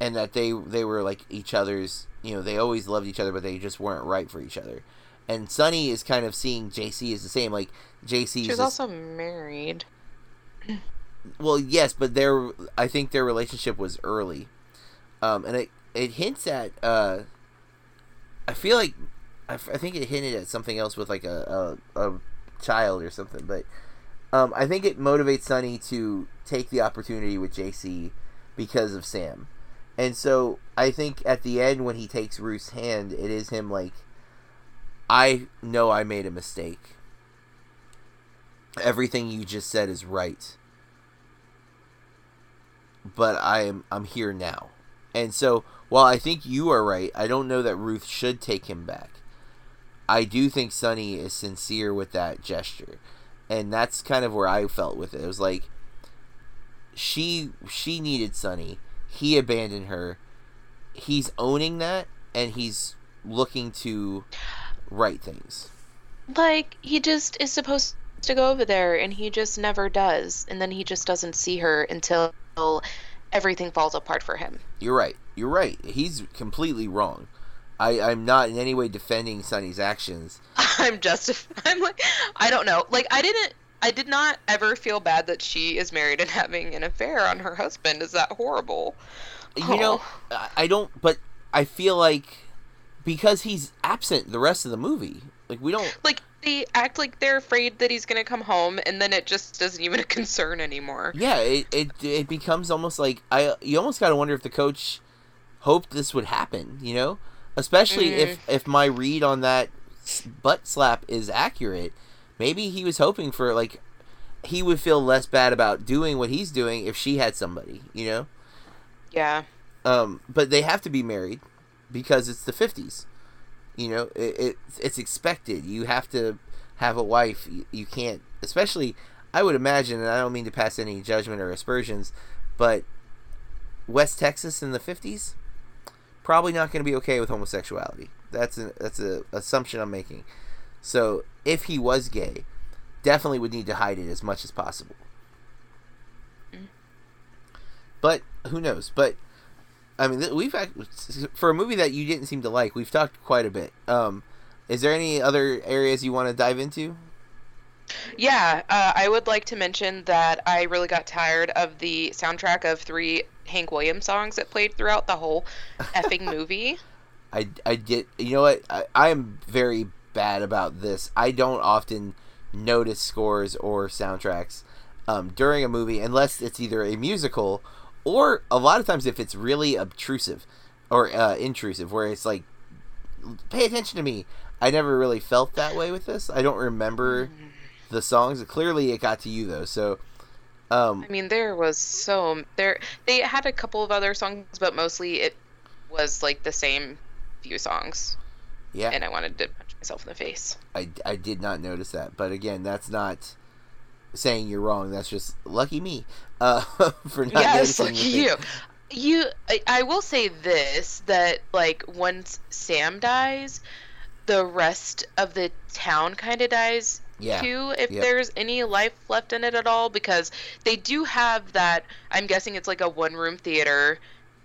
and that they they were like each other's. You know, they always loved each other, but they just weren't right for each other. and Sunny is kind of seeing J C as the same. Like J C. She's also married. Well, yes, but their I think their relationship was early, um, and it it hints at. Uh, I feel like I, f- I think it hinted at something else with like a a, a child or something, but um, I think it motivates Sunny to take the opportunity with J C because of Sam. And so I think at the end when he takes Ruth's hand, it is him like, I know I made a mistake. Everything you just said is right. But I'm I'm here now. And so while I think you are right, I don't know that Ruth should take him back. I do think Sunny is sincere with that gesture. And that's kind of where I felt with it. It was like she she needed Sunny. He abandoned her. He's owning that, and he's looking to right things. Like, he just is supposed to go over there, and he just never does. And then he just doesn't see her until everything falls apart for him. You're right. You're right. He's completely wrong. I, I'm not in any way defending Sunny's actions. I'm just... I'm like... I don't know. Like, I didn't... I did not ever feel bad that she is married and having an affair on her husband. Is that horrible? You know, I don't, but I feel like because he's absent the rest of the movie, like we don't... Like, they act like they're afraid that he's going to come home, and then it just isn't even a concern anymore. Yeah, it it, it becomes almost like, I you almost got to wonder if the coach hoped this would happen, you know? Especially mm. if, if my read on that butt slap is accurate. Maybe he was hoping for, like, he would feel less bad about doing what he's doing if she had somebody, you know? Yeah. Um, but they have to be married because it's the fifties. You know, it, it it's expected. You have to have a wife. You, you can't, especially, I would imagine, and I don't mean to pass any judgment or aspersions, but West Texas in the fifties, probably not going to be okay with homosexuality. That's an that's a assumption I'm making. So if he was gay, definitely would need to hide it as much as possible. But who knows? But I mean, we've for a movie that you didn't seem to like, we've talked quite a bit. Um, is there any other areas you want to dive into? Yeah, uh, I would like to mention that I really got tired of the soundtrack of three Hank Williams songs that played throughout the whole effing movie. I I did. You know what? I I am very bad about this. I don't often notice scores or soundtracks um, during a movie unless it's either a musical or a lot of times if it's really obtrusive or uh, intrusive where it's like, pay attention to me. I never really felt that way with this. I don't remember the songs. Clearly it got to you though. So um, I mean there was so there they had a couple of other songs but mostly it was like the same few songs. Yeah. And I wanted to punch myself in the face. I, I did not notice that. But again, that's not saying you're wrong. That's just lucky me uh, for not yes, noticing. Yes, lucky you. You, I, I will say this, that like once Sam dies, the rest of the town kind of dies yeah. too, if yep. there's any life left in it at all. Because they do have that, I'm guessing it's like a one-room theater,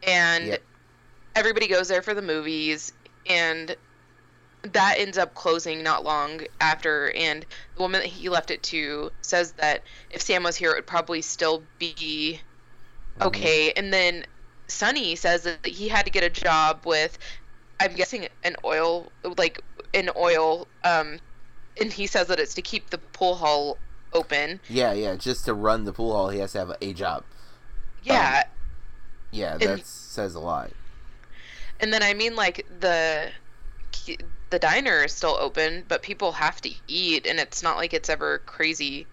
and yep. everybody goes there for the movies, and... that ends up closing not long after, and the woman that he left it to says that if Sam was here, it would probably still be okay. Mm-hmm. And then Sunny says that he had to get a job with, I'm guessing, an oil, like an oil, um, and he says that it's to keep the pool hall open. Yeah, yeah, just to run the pool hall, he has to have a job. Yeah. Um, yeah, that and, says a lot. And then I mean, like, the... the diner is still open, but people have to eat, and it's not like it's ever crazy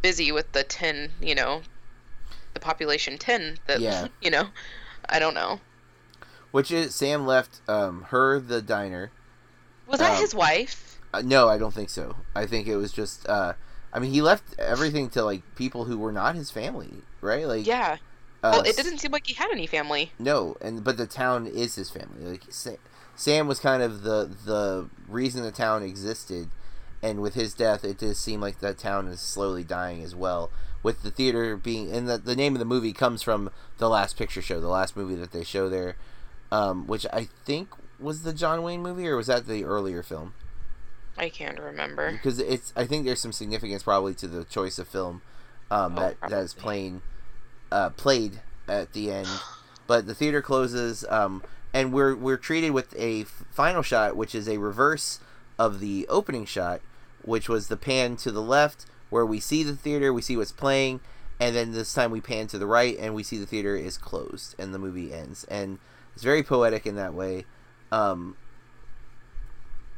busy with the ten, you know, the population ten that, yeah. you know, I don't know. Which is, Sam left um, her the diner. Was that um, his wife? Uh, no, I don't think so. I think it was just, uh, I mean, he left everything to, like, people who were not his family, right? Like, yeah. Uh, well, it didn't seem like he had any family. No, and but the town is his family. Like, Sam... Sam was kind of the the reason the town existed, and with his death, it does seem like that town is slowly dying as well. With the theater being, and the, the name of the movie comes from The Last Picture Show, the last movie that they show there, um, which I think was the John Wayne movie, or was that the earlier film? I can't remember. Because it's, I think there's some significance probably to the choice of film um, oh, that, that is playing, uh, played at the end. But the theater closes, um, and we're we're treated with a final shot, which is a reverse of the opening shot, which was the pan to the left, where we see the theater, we see what's playing, and then this time we pan to the right, and we see the theater is closed, and the movie ends. And it's very poetic in that way. Um,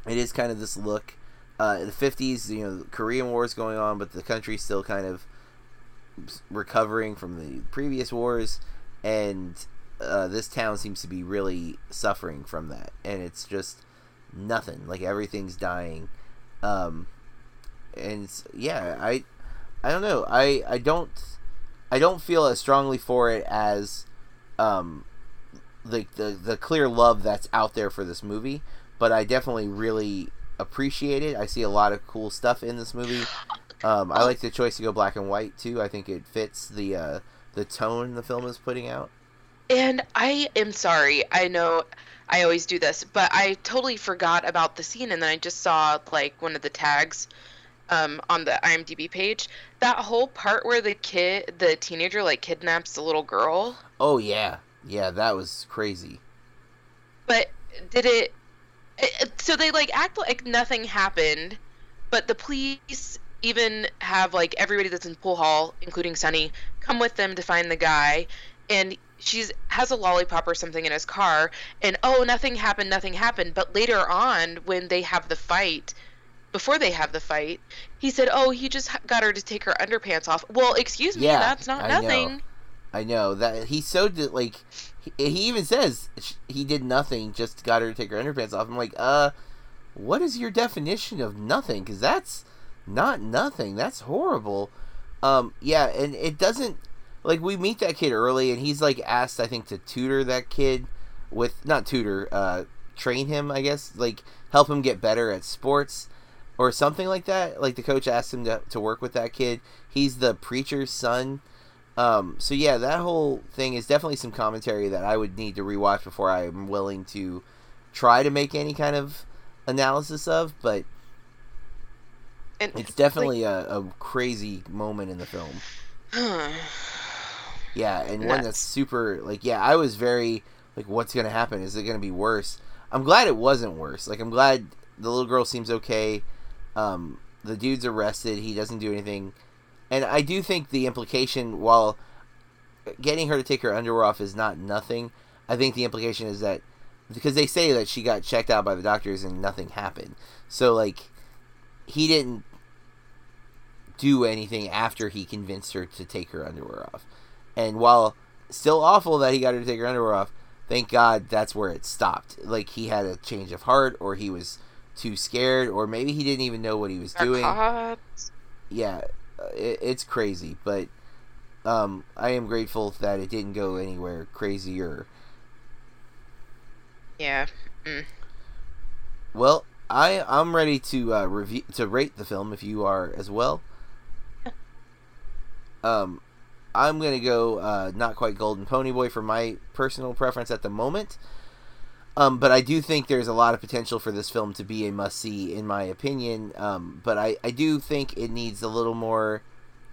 it is kind of this look. Uh, in the fifties, you know, the Korean War is going on, but the country's still kind of recovering from the previous wars, and uh, this town seems to be really suffering from that. And it's just nothing. Like, everything's dying. Um, and yeah, I, I don't know. I, I don't, I don't feel as strongly for it as, um, like the, the, the clear love that's out there for this movie, but I definitely really appreciate it. I see a lot of cool stuff in this movie. Um, I like the choice to go black and white too. I think it fits the, uh, the tone the film is putting out. And I am sorry. I know I always do this, but I totally forgot about the scene, and then I just saw, like, one of the tags um, on the IMDb page. That whole part where the kid, the teenager, like, kidnaps the little girl. Oh, yeah. Yeah, that was crazy. But did it... it so they, like, act like nothing happened, but the police even have, like, everybody that's in pool hall, including Sunny, come with them to find the guy, and... she's has a lollipop or something in his car, and oh, nothing happened, nothing happened. But later on, when they have the fight, before they have the fight, he said, oh, he just got her to take her underpants off. Well, excuse me, yeah, that's not I nothing. Know. I know. That he's so, like, he, he even says he did nothing, just got her to take her underpants off. I'm like, uh, what is your definition of nothing? Because that's not nothing. That's horrible. Um, yeah, and it doesn't... like, we meet that kid early, and he's, like, asked, I think, to tutor that kid with... not tutor, uh, train him, I guess. Like, help him get better at sports or something like that. Like, the coach asked him to, to work with that kid. He's the preacher's son. Um, so, yeah, that whole thing is definitely some commentary that I would need to rewatch before I'm willing to try to make any kind of analysis of. But and it's definitely like... a, a crazy moment in the film. Huh. Yeah, and one that's super, like, yeah, I was very, like, what's going to happen? Is it going to be worse? I'm glad it wasn't worse. Like, I'm glad the little girl seems okay. Um, the dude's arrested. He doesn't do anything. And I do think the implication, while getting her to take her underwear off is not nothing, I think the implication is that, because they say that she got checked out by the doctors and nothing happened. So, like, he didn't do anything after he convinced her to take her underwear off. And while still awful that he got her to take her underwear off, thank God that's where it stopped. Like, he had a change of heart, or he was too scared, or maybe he didn't even know what he was They're doing. Caught. Yeah, it, it's crazy, but um, I am grateful that it didn't go anywhere crazier. Yeah. Mm. Well, I I'm ready to uh, review to rate the film if you are as well. um. I'm going to go uh, not quite Golden Ponyboy for my personal preference at the moment. Um, but I do think there's a lot of potential for this film to be a must-see, in my opinion. Um, but I, I do think it needs a little more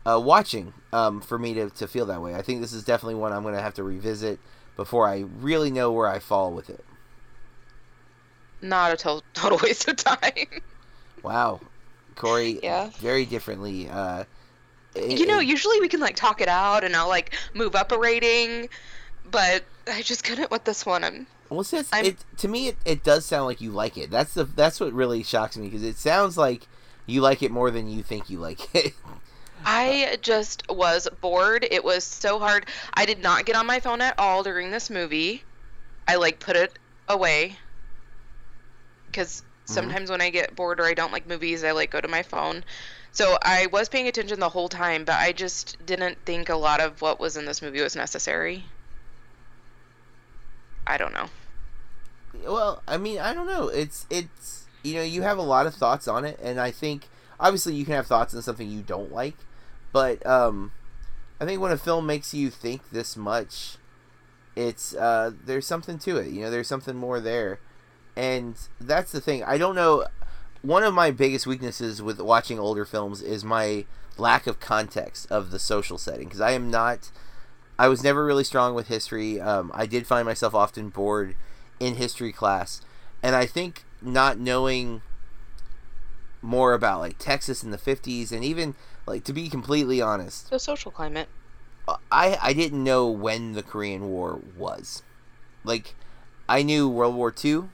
uh, watching um, for me to, to feel that way. I think this is definitely one I'm going to have to revisit before I really know where I fall with it. Not a to- total waste of time. Wow. Corey, yeah. Very differently... Uh, you know, usually we can, like, talk it out, and I'll, like, move up a rating, but I just couldn't with this one. I'm, well, since I'm... It, to me, it, it does sound like you like it. That's the that's what really shocks me, because it sounds like you like it more than you think you like it. I just was bored. It was so hard. I did not get on my phone at all during this movie. I, like, put it away, because sometimes mm-hmm. when I get bored or I don't like movies, I, like, go to my phone. So I was paying attention the whole time, but I just didn't think a lot of what was in this movie was necessary. I don't know. Well, I mean, I don't know. It's, it's you know, you have a lot of thoughts on it, and I think, obviously you can have thoughts on something you don't like, but um, I think when a film makes you think this much, it's, uh, there's something to it, you know, there's something more there. And that's the thing. I don't know... one of my biggest weaknesses with watching older films is my lack of context of the social setting, because I am not... I was never really strong with history. Um, I did find myself often bored in history class. And I think not knowing more about, like, Texas in the fifties, and even, like, to be completely honest... the social climate. I, I didn't know when the Korean War was. Like, I knew World War Two,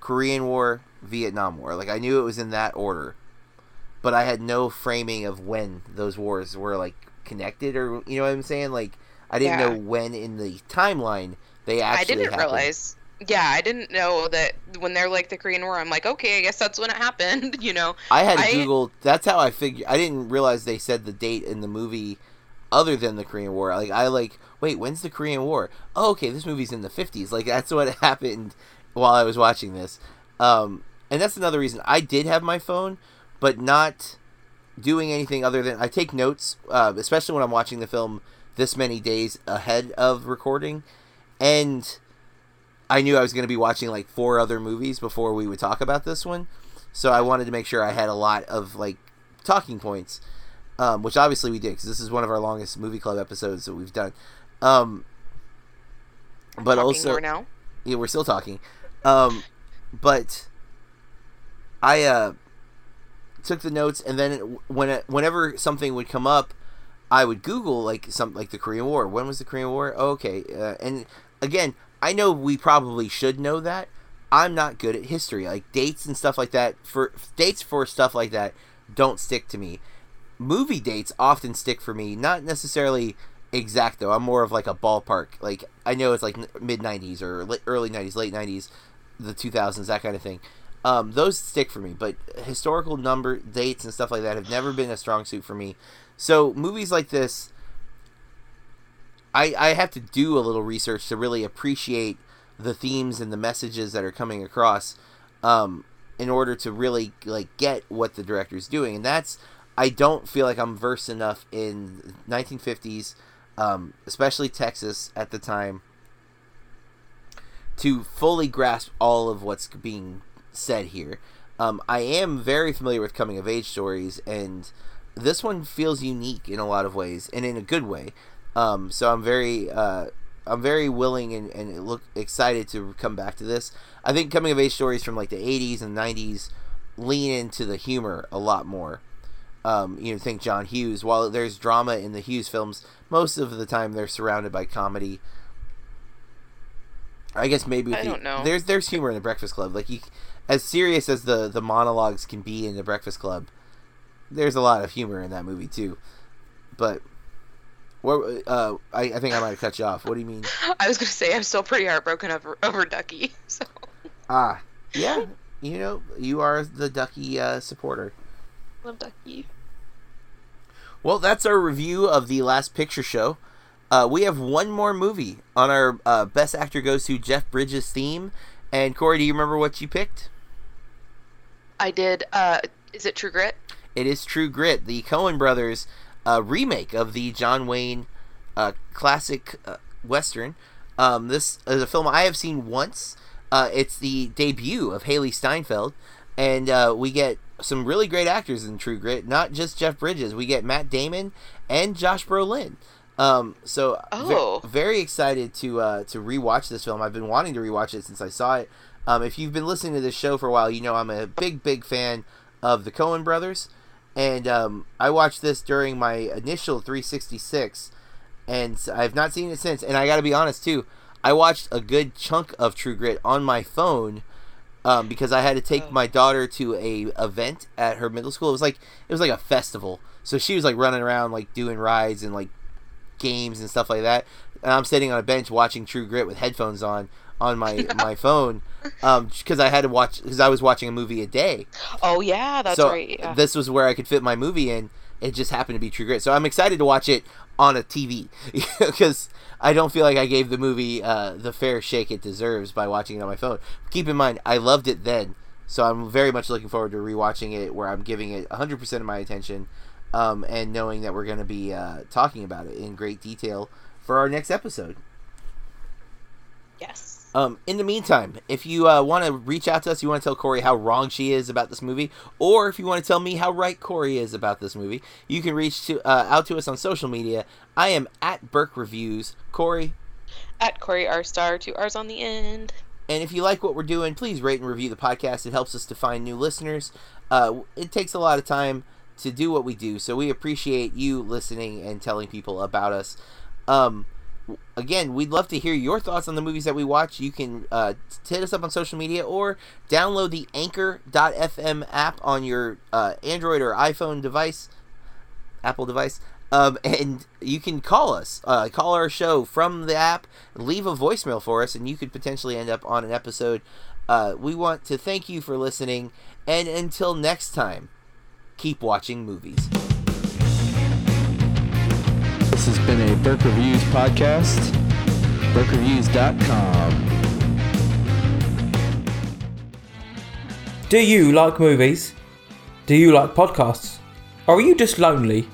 Korean War, Vietnam War. Like, I knew it was in that order. But I had no framing of when those wars were, like, connected, or, you know what I'm saying? Like... I didn't yeah. know when in the timeline they actually I didn't happened. realize. Yeah, I didn't know that when they're like the Korean War, I'm like, okay, I guess that's when it happened, you know. I had to I, Google. That's how I figured. I didn't realize they said the date in the movie other than the Korean War. Like, I like, wait, when's the Korean War? Oh, okay, this movie's in the fifties. Like, that's what happened while I was watching this. Um, and that's another reason. I did have my phone, but not doing anything other than I take notes, uh, especially when I'm watching the film this many days ahead of recording, and I knew I was going to be watching like four other movies before we would talk about this one, so I wanted to make sure I had a lot of like talking points, um, which obviously we did, because this is one of our longest movie club episodes that we've done. Um, but also, more now. Yeah, we're still talking. Um, but I uh, took the notes, and then when it, whenever something would come up, I would Google, like, some, like the Korean War. When was the Korean War? Oh, okay. Uh, and, again, I know we probably should know that. I'm not good at history. Like, dates and stuff like that, for dates for stuff like that don't stick to me. Movie dates often stick for me. Not necessarily exact, though. I'm more of, like, a ballpark. Like, I know it's, like, mid-nineties or early nineties, late nineties, the two thousands, that kind of thing. Um, those stick for me. But historical number dates and stuff like that have never been a strong suit for me. So movies like this, I I have to do a little research to really appreciate the themes and the messages that are coming across, um, in order to really like get what the director's doing. And that's, I don't feel like I'm versed enough in nineteen fifties, um, especially Texas at the time, to fully grasp all of what's being said here. Um, I am very familiar with coming of age stories, and this one feels unique in a lot of ways, and in a good way. Um, so I'm very, uh, I'm very willing and, and look excited to come back to this. I think coming of age stories from like the eighties and nineties lean into the humor a lot more. Um, you know, think John Hughes. While there's drama in the Hughes films, most of the time they're surrounded by comedy. I guess maybe with I don't the, know. There's there's humor in the Breakfast Club. Like you, as serious as the the monologues can be in the Breakfast Club, there's a lot of humor in that movie too. But what, uh, I, I think I might have cut you off. What do you mean? I was going to say I'm still pretty heartbroken over, over Ducky. So. Ah, yeah. You know, you are the Ducky uh, supporter. Love Ducky. Well, that's our review of The Last Picture Show. Uh, we have one more movie on our uh, Best Actor goes to Jeff Bridges theme. And Corey, do you remember what you picked? I did. Uh, is it True Grit? It is True Grit, the Coen brothers uh, remake of the John Wayne uh, classic uh, Western. Um, this is a film I have seen once. Uh, it's the debut of Haley Steinfeld, and uh, we get some really great actors in True Grit, not just Jeff Bridges. We get Matt Damon and Josh Brolin. Um, so oh. ve- very excited to uh, to rewatch this film. I've been wanting to rewatch it since I saw it. Um, if you've been listening to this show for a while, you know I'm a big, big fan of the Coen brothers. And um, I watched this during my initial three sixty-six, and I've not seen it since. And I got to be honest, too, I watched a good chunk of True Grit on my phone um, because I had to take my daughter to a event at her middle school. It was like it was like a festival, so she was like running around like doing rides and like games and stuff like that. And I'm sitting on a bench watching True Grit with headphones on. on my no. my phone um because I had to watch because I was watching a movie a day. Oh yeah, that's so right. Yeah. This was where I could fit my movie in. It just happened to be True Grit, so I'm excited to watch it on a T V because I don't feel like I gave the movie uh the fair shake it deserves by watching it on my phone. Keep in mind, I loved it then, so I'm very much looking forward to rewatching it, where I'm giving it one hundred percent of my attention, um and knowing that we're going to be uh talking about it in great detail for our next episode. Yes. Um, in the meantime, if you uh, want to reach out to us, you want to tell Corey how wrong she is about this movie, or if you want to tell me how right Corey is about this movie, you can reach to, uh, out to us on social media. I am at Berkreviews. Corey? At Corey R Star, two R's on the end. And if you like what we're doing, please rate and review the podcast. It helps us to find new listeners. Uh, it takes a lot of time to do what we do, so we appreciate you listening and telling people about us. Um... Again, we'd love to hear your thoughts on the movies that we watch. You can uh, hit us up on social media or download the anchor dot f m app on your uh, Android or iPhone device, Apple device, um, and you can call us, uh, call our show from the app, leave a voicemail for us, and you could potentially end up on an episode. Uh, we want to thank you for listening, and until next time, keep watching movies. This has been a Berkreviews podcast, berkreviews dot com. Do you like movies? Do you like podcasts? Or are you just lonely?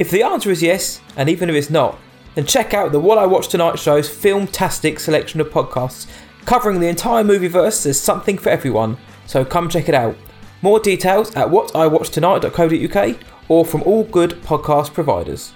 If the answer is yes, and even if it's not, then check out the What I Watch Tonight Show's Filmtastic selection of podcasts covering the entire movieverse. There's something for everyone, so come check it out. More details at what i watch tonight dot co dot u k or from all good podcast providers.